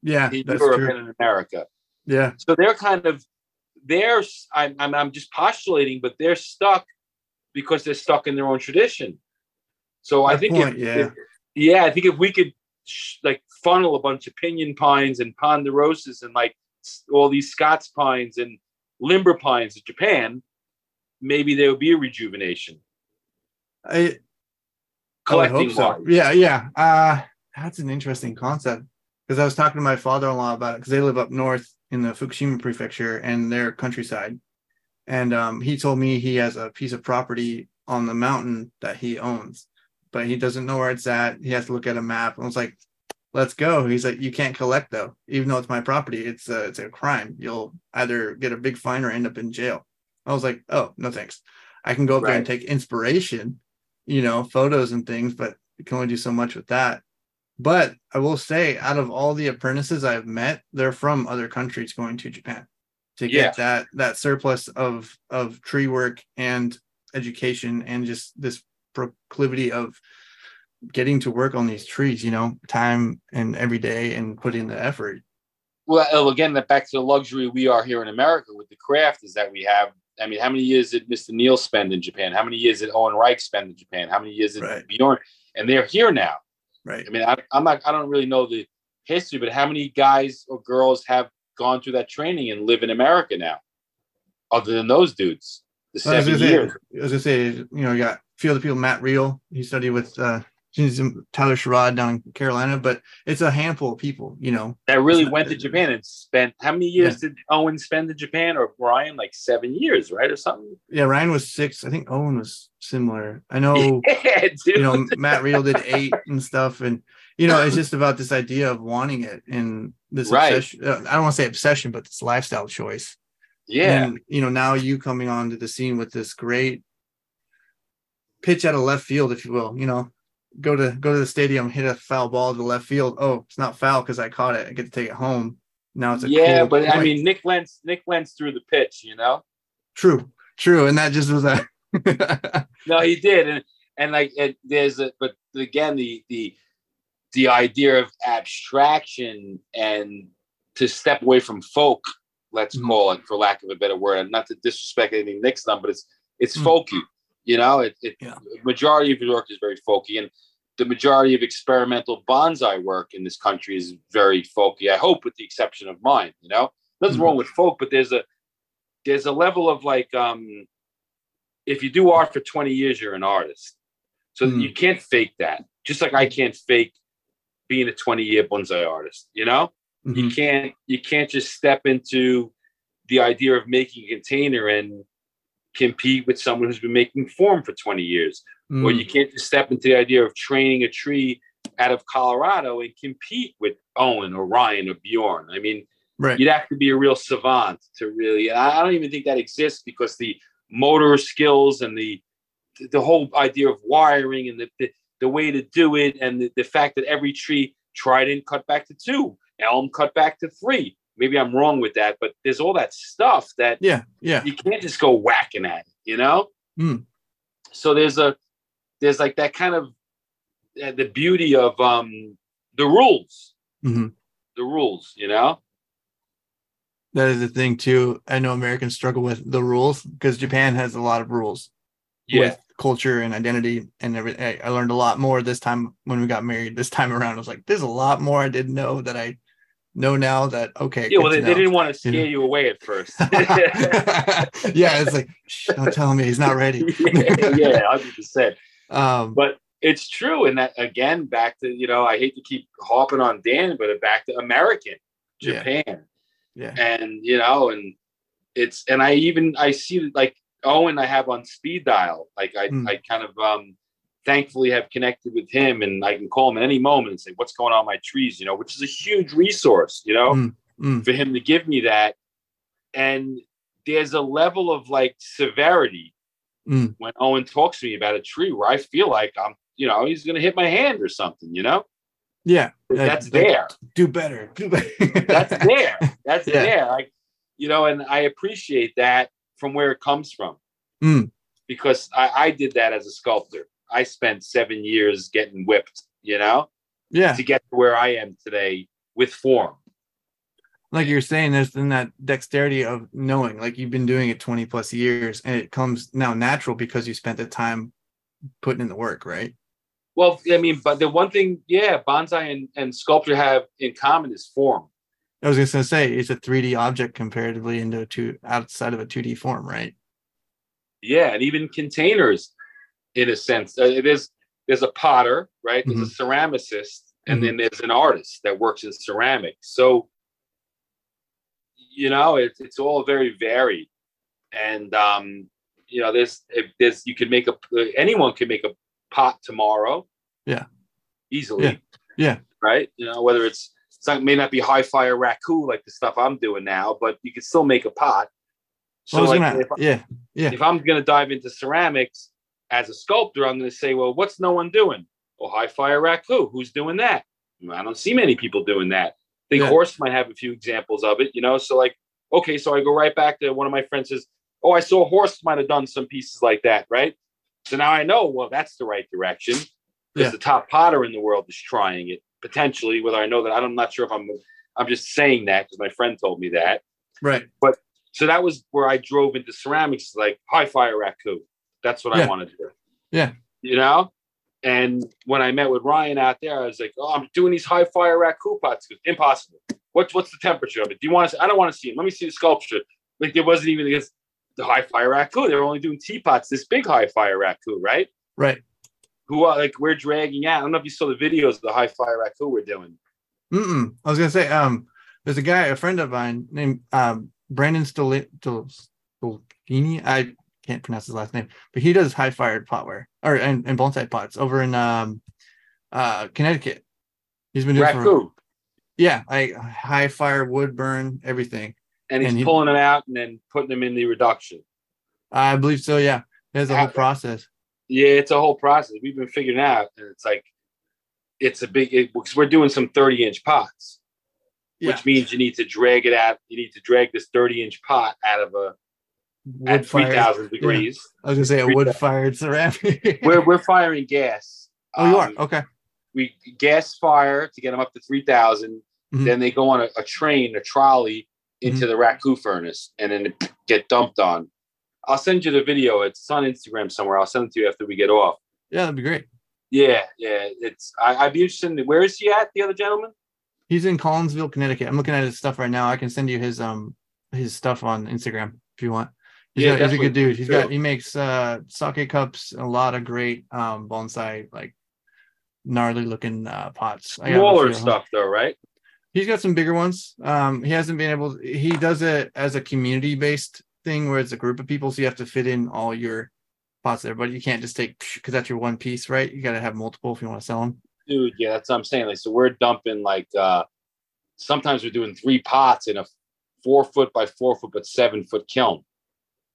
Yeah. In Europe true. And in America. Yeah. So they're kind of, I'm just postulating, but they're stuck because they're stuck in their own tradition. So I think, I think if we could like funnel a bunch of pinyon pines and ponderosas and like all these Scots pines and limber pines in Japan, maybe there would be a rejuvenation. I hope so. Yeah, yeah. That's an interesting concept, because I was talking to my father-in-law about it, because they live up north in the Fukushima prefecture and their countryside. And he told me he has a piece of property on the mountain that he owns, but he doesn't know where it's at. He has to look at a map. And I was like, let's go. He's like, you can't collect though, even though it's my property. It's a crime. You'll either get a big fine or end up in jail. I was like, oh, no, thanks. I can go up there and take inspiration, you know, photos and things, but you can only do so much with that. But I will say, out of all the apprentices I've met, they're from other countries going to Japan to get that surplus of tree work and education, and just this proclivity of getting to work on these trees, you know, time and every day and put in the effort. Well, again, that back to the luxury we are here in America with the craft is that we have. I mean, how many years did Mr. Neal spend in Japan? How many years did Owen Reich spend in Japan? How many years did Bjorn? And they're here now. Right. I mean, I don't really know the history, but how many guys or girls have gone through that training and live in America now? Other than those dudes, the 7 years. As I say, you know, you got a few other people. Matt Reel, he studied with Tyler Sherrod down in Carolina, but it's a handful of people, you know, that really went to Japan and spent. How many years did Owen spend in Japan, or Ryan? Like 7 years, right, or something? Yeah, Ryan was 6. I think Owen was similar. I know, you know, Matt Reel did 8 and stuff, and you know, it's just about this idea of wanting it and this obsession. I don't want to say obsession, but this lifestyle choice. Yeah. And, you know, now you coming onto the scene with this great pitch out of left field, if you will, you know, go to the stadium, hit a foul ball to the left field. Oh, it's not foul because I caught it. I get to take it home. Now it's a cool but point. I mean, Nick Lenz threw the pitch, you know? True. And that just was a no, he did. And like, but again, the idea of abstraction and to step away from folk, let's call it, for lack of a better word, and not to disrespect anything Nick's done, but it's folky, you know. Majority of New York is very folky, and the majority of experimental bonsai work in this country is very folky. I hope, with the exception of mine, you know, nothing's wrong with folk, but there's a level of like, if you do art for 20 years, you're an artist, so you can't fake that. Just like I can't fake being a 20-year bonsai artist, you know. Mm-hmm. You can't just step into the idea of making a container and compete with someone who's been making form for 20 years. Mm-hmm. Or you can't just step into the idea of training a tree out of Colorado and compete with Owen or Ryan or Bjorn. I mean, you'd have to be a real savant to really, and I don't even think that exists, because the motor skills and the whole idea of wiring and the way to do it, and the fact that every tree, trident cut back to 2. Elm cut back to 3. Maybe I'm wrong with that, but there's all that stuff that you can't just go whacking at it, you know? Mm. So there's like that kind of the beauty of the rules. Mm-hmm. The rules, you know? That is the thing too. I know Americans struggle with the rules, because Japan has a lot of rules with culture and identity and everything. I learned a lot more this time when we got married. This time around, I was like, there's a lot more I didn't know that I know now. That okay. Yeah, well, they didn't want to scare you away at first. It's like, shh, don't tell me he's not ready. 100%. But it's true, and that again, back to, you know, I hate to keep harping on Dan, but back to American Japan, and you know, and it's, and I see like. Owen, I have on speed dial. Like I kind of thankfully have connected with him, and I can call him at any moment and say, what's going on with my trees, you know, which is a huge resource, you know, for him to give me that. And there's a level of like severity when Owen talks to me about a tree where I feel like I'm, you know, he's going to hit my hand or something, you know? Yeah. That's there. Do better. That's there. That's there. Like, you know, and I appreciate that from where it comes from. Mm. Because I did that as a sculptor. I spent 7 years getting whipped, you know, to get to where I am today with form. Like you're saying, there's been that dexterity of knowing, like you've been doing it 20 plus years and it comes now natural because you spent the time putting in the work, right? Well, I mean, but the one thing, bonsai and sculpture have in common is form. I was just going to say, it's a 3D object comparatively into outside of a 2D form, right? Yeah, and even containers, in a sense. There's a potter, right? There's a ceramicist, and then there's an artist that works in ceramics. So, you know, it's all very varied. And, you know, anyone can make a pot tomorrow. Yeah. Easily. Yeah. Right? You know, whether it may not be high-fire raku like the stuff I'm doing now, but you can still make a pot. So like, if I'm going to dive into ceramics as a sculptor, I'm going to say, well, what's no one doing? Well, high-fire raku. Who's doing that? I don't see many people doing that. I think Horst might have a few examples of it, you know? So like, okay, so I go right back to one of my friends says, oh, I saw Horst might have done some pieces like that, right? So now I know, well, that's the right direction because the top potter in the world is trying it potentially, whether I know that, I'm not sure if I'm just saying that because my friend told me that. Right. But so that was where I drove into ceramics, like high fire raku. That's what I want to do. Yeah. You know? And when I met with Ryan out there, I was like, oh, I'm doing these high fire raku pots. Goes, impossible. What's the temperature of it? Do you want to see? I don't want to see it. Let me see the sculpture. Like there wasn't even the high fire raku. They were only doing teapots, this big high fire raku, right? Right. Who are like, we're dragging out. I don't know if you saw the videos of the high fire raku we're doing. I was going to say, there's a guy, a friend of mine named Brandon Stolini. I can't pronounce his last name, but he does high fired potware and bonsai pots over in Connecticut. He's been doing high fire, wood burn, everything. And he's pulling it out and then putting them in the reduction. I believe so. Yeah, there's a whole process. Yeah, it's a whole process. We've been figuring out, and it's like it's a big because we're doing some 30-inch pots, which means you need to drag it out. You need to drag this 30-inch pot out of a at 3,000 degrees. Yeah. I was gonna say a wood-fired ceramic. we're firing gas. Oh, you are? Okay. We gas fire to get them up to 3,000. Then they go on a trolley into the raku furnace, and then get dumped on. I'll send you the video. It's on Instagram somewhere. I'll send it to you after we get off. Yeah, that'd be great. Yeah. I'd be interested in where is he at, the other gentleman? He's in Collinsville, Connecticut. I'm looking at his stuff right now. I can send you his stuff on Instagram if you want. He's a good dude. He makes sake cups, a lot of great bonsai, like gnarly looking pots. Smaller stuff though, right? He's got some bigger ones. He hasn't been able to, he does it as a community based thing where it's a group of people. So you have to fit in all your pots there, but you can't just take, because that's your one piece, right? You got to have multiple if you want to sell them. Dude, yeah, that's what I'm saying. Like, so we're dumping like, sometimes we're doing 3 pots in a 4 foot by 4 foot, but 7 foot kiln.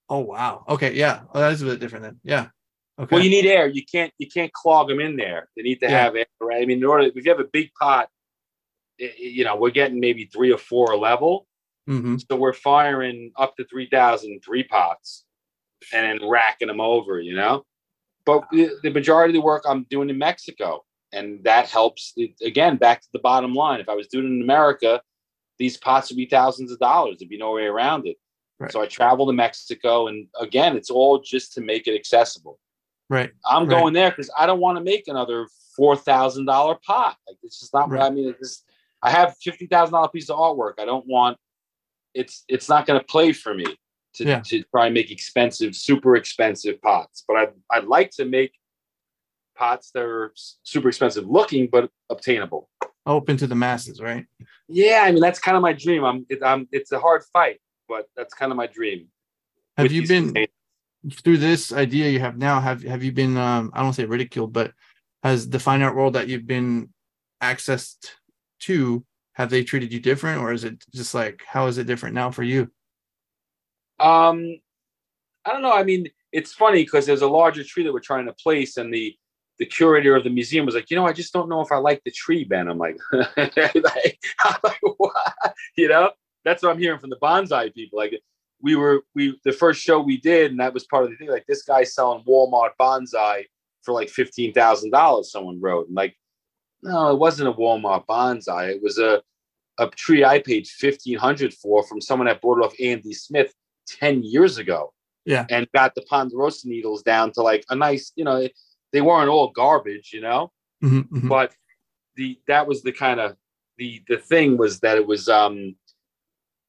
Oh, wow. Okay. Yeah. Well, that is a bit different then. Yeah. Okay. Well, you need air. You can't clog them in there. They need to have air, right? I mean, in order, if you have a big pot, you know, we're getting maybe 3 or 4 a level. So we're firing up to 3,000 three pots and then racking them over, you know, but the majority of the work I'm doing in Mexico, and that helps again, back to the bottom line. If I was doing it in America, these pots would be thousands of dollars. There'd be no way around it. Right. So I travel to Mexico, and again, it's all just to make it accessible. Right. I'm going there because I don't want to make another $4,000 pot. Like, it's just not. I mean, I have $50,000 piece of artwork. I don't want. It's not going to play for me to try and make expensive, super expensive pots. But I'd like to make pots that are super expensive looking but obtainable, open to the masses, right? Yeah, I mean that's kind of my dream. It's a hard fight. But that's kind of my dream. Have you been through this idea you have now? Have you been? I don't say ridiculed, but has the fine art world that you've been accessed to, have they treated you different, or is it just like, how is it different now for you? I don't know. I mean, it's funny because there's a larger tree that we're trying to place, and the the curator of the museum was like, you know, I just don't know if I like the tree, Ben. I'm like, like what? You know, that's what I'm hearing from the bonsai people. Like we the first show we did, and that was part of the thing, like this guy's selling Walmart bonsai for like $15,000, someone wrote. And like, no, it wasn't a Walmart bonsai. It was a tree I paid $1,500 for from someone that bought it off Andy Smith 10 years ago. Yeah. And got the ponderosa needles down to like a nice, you know, they weren't all garbage, you know, but that was the kind of the thing was that it was.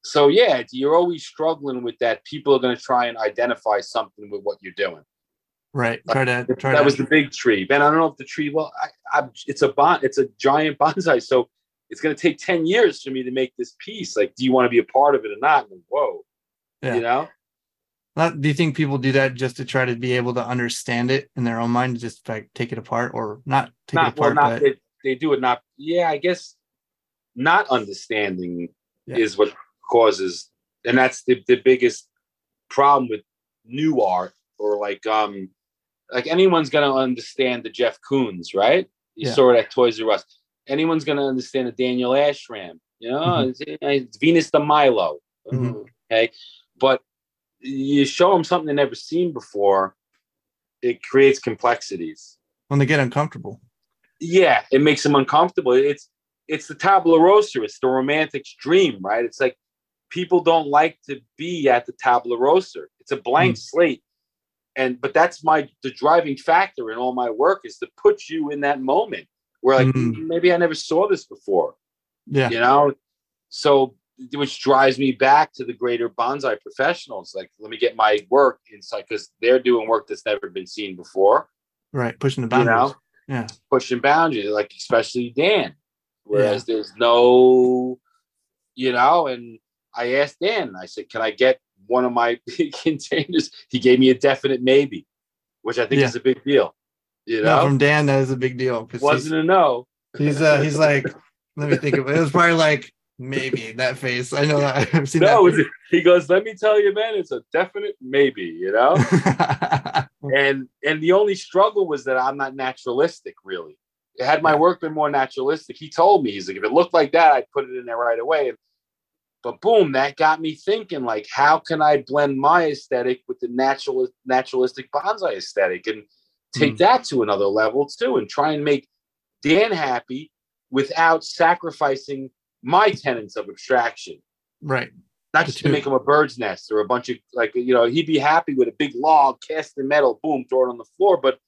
So, yeah, you're always struggling with that. People are going to try and identify something with what you're doing. Right. Like, that was the big tree. Ben, I don't know if the tree. Well, it's a giant bonsai. So it's going to take 10 years for me to make this piece. Like, do you want to be a part of it or not? And, whoa, yeah. You know. Do you think people do that just to try to be able to understand it in their own mind, just like take it apart or not take it apart? Well, but... they do it not. Yeah, I guess not understanding is what causes. And that's the biggest problem with new art, or like anyone's going to understand the Jeff Koons, right? You saw it at Toys R Us. Anyone's going to understand the Daniel Ashram, you know, it's Venus de Milo. Okay. But you show them something they've never seen before, it creates complexities. When they get uncomfortable. Yeah, it makes them uncomfortable. It's the tabula rasa. It's the romantic's dream, right? It's like people don't like to be at the tabula rasa. It's a blank slate. But that's the driving factor in all my work is to put you in that moment where like, maybe I never saw this before. Yeah. You know? So, which drives me back to the greater bonsai professionals. Like, let me get my work inside, because they're doing work that's never been seen before. Right. Pushing the boundaries. You know? Yeah. Pushing boundaries, like especially Dan. Whereas there's no, you know, and I asked Dan, I said, can I get one of my containers? He gave me a definite maybe, which I think is a big deal. You know, from Dan, that is a big deal. Wasn't a no. He's like, let me think of it. It was probably like, maybe that face. I know that I've seen that. He goes, let me tell you, man, it's a definite maybe, you know? and the only struggle was that I'm not naturalistic, really. Had my work been more naturalistic, he told me, he's like, if it looked like that, I'd put it in there right away. But boom, that got me thinking, like, how can I blend my aesthetic with the naturalistic bonsai aesthetic and take that to another level too, and try and make Dan happy without sacrificing my tenets of abstraction, right? Not just to make him a bird's nest or a bunch of, like, you know, he'd be happy with a big log cast in metal, boom, throw it on the floor. But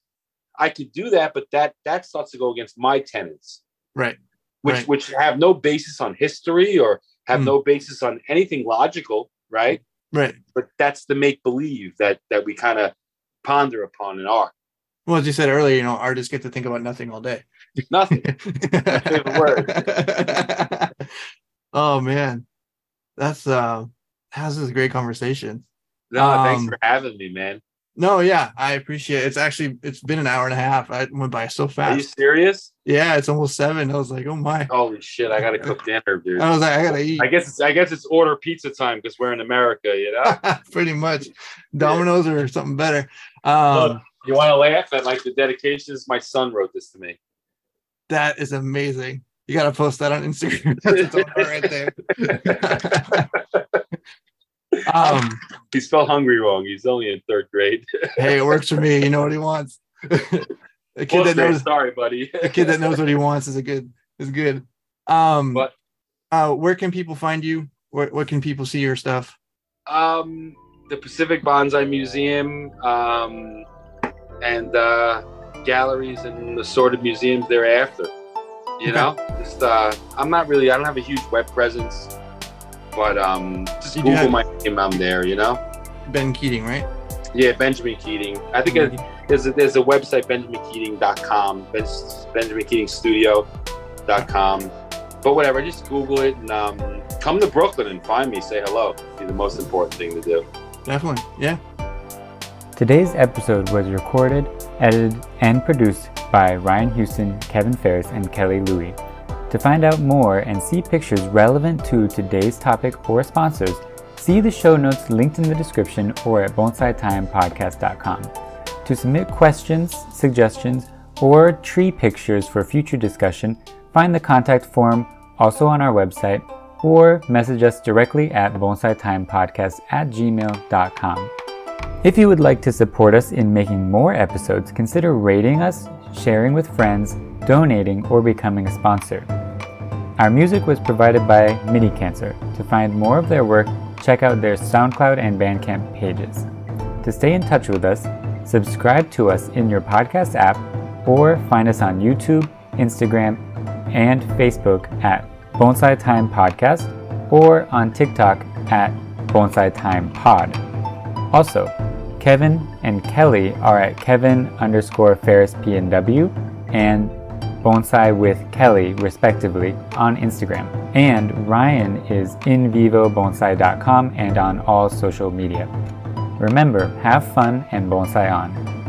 I could do that, but that starts to go against my tenets, right? Which have no basis on history or have no basis on anything logical, right? Right. But that's the make believe that we kind of ponder upon in art. Well, as you said earlier, you know, artists get to think about nothing all day. Nothing. My favorite word. Oh man, this is a great conversation. No, thanks for having me, man. No, yeah, I appreciate it. It's been an hour and a half. I went by so fast. Are you serious? Yeah, it's almost 7. I was like, oh my. Holy shit! I gotta cook dinner, dude. I was like, I gotta eat. I guess it's order pizza time because we're in America, you know. Pretty much, Domino's or something better. Look, you want to laugh at like the dedications? My son wrote this to me. That is amazing. You got to post that on Instagram. That's a right there. He spelled hungry wrong. He's only in 3rd grade. Hey, it works for me. You know what he wants. Sorry, buddy. A kid that knows what he wants is good. Where can people find you? What can people see your stuff? The Pacific Bonsai Museum. And galleries and assorted museums thereafter, you know. Just I don't have a huge web presence, but just Google my name, I'm there, you know. Ben Keating, right? Yeah, Benjamin Keating. I think there's a website, benjaminkeating.com, benjaminkeatingstudio.com, but whatever, just Google it and come to Brooklyn and find me, say hello. It'd be the most important thing to do. Definitely, yeah. Today's episode was recorded, edited, and produced by Ryan Houston, Kevin Ferris, and Kelly Louie. To find out more and see pictures relevant to today's topic or sponsors, see the show notes linked in the description or at bonsaitimepodcast.com. To submit questions, suggestions, or tree pictures for future discussion, find the contact form also on our website or message us directly at bonsaitimePodcast@gmail.com. If you would like to support us in making more episodes, consider rating us, sharing with friends, donating, or becoming a sponsor. Our music was provided by MIDI Cancer. To find more of their work, check out their SoundCloud and Bandcamp pages. To stay in touch with us, subscribe to us in your podcast app or find us on YouTube, Instagram, and Facebook at Bonsai Time Podcast or on TikTok at Bonsai Time Pod. Also, Kevin and Kelly are at Kevin_FerrisPNW and Bonsai with Kelly, respectively, on Instagram. And Ryan is invivobonsai.com and on all social media. Remember, have fun and bonsai on.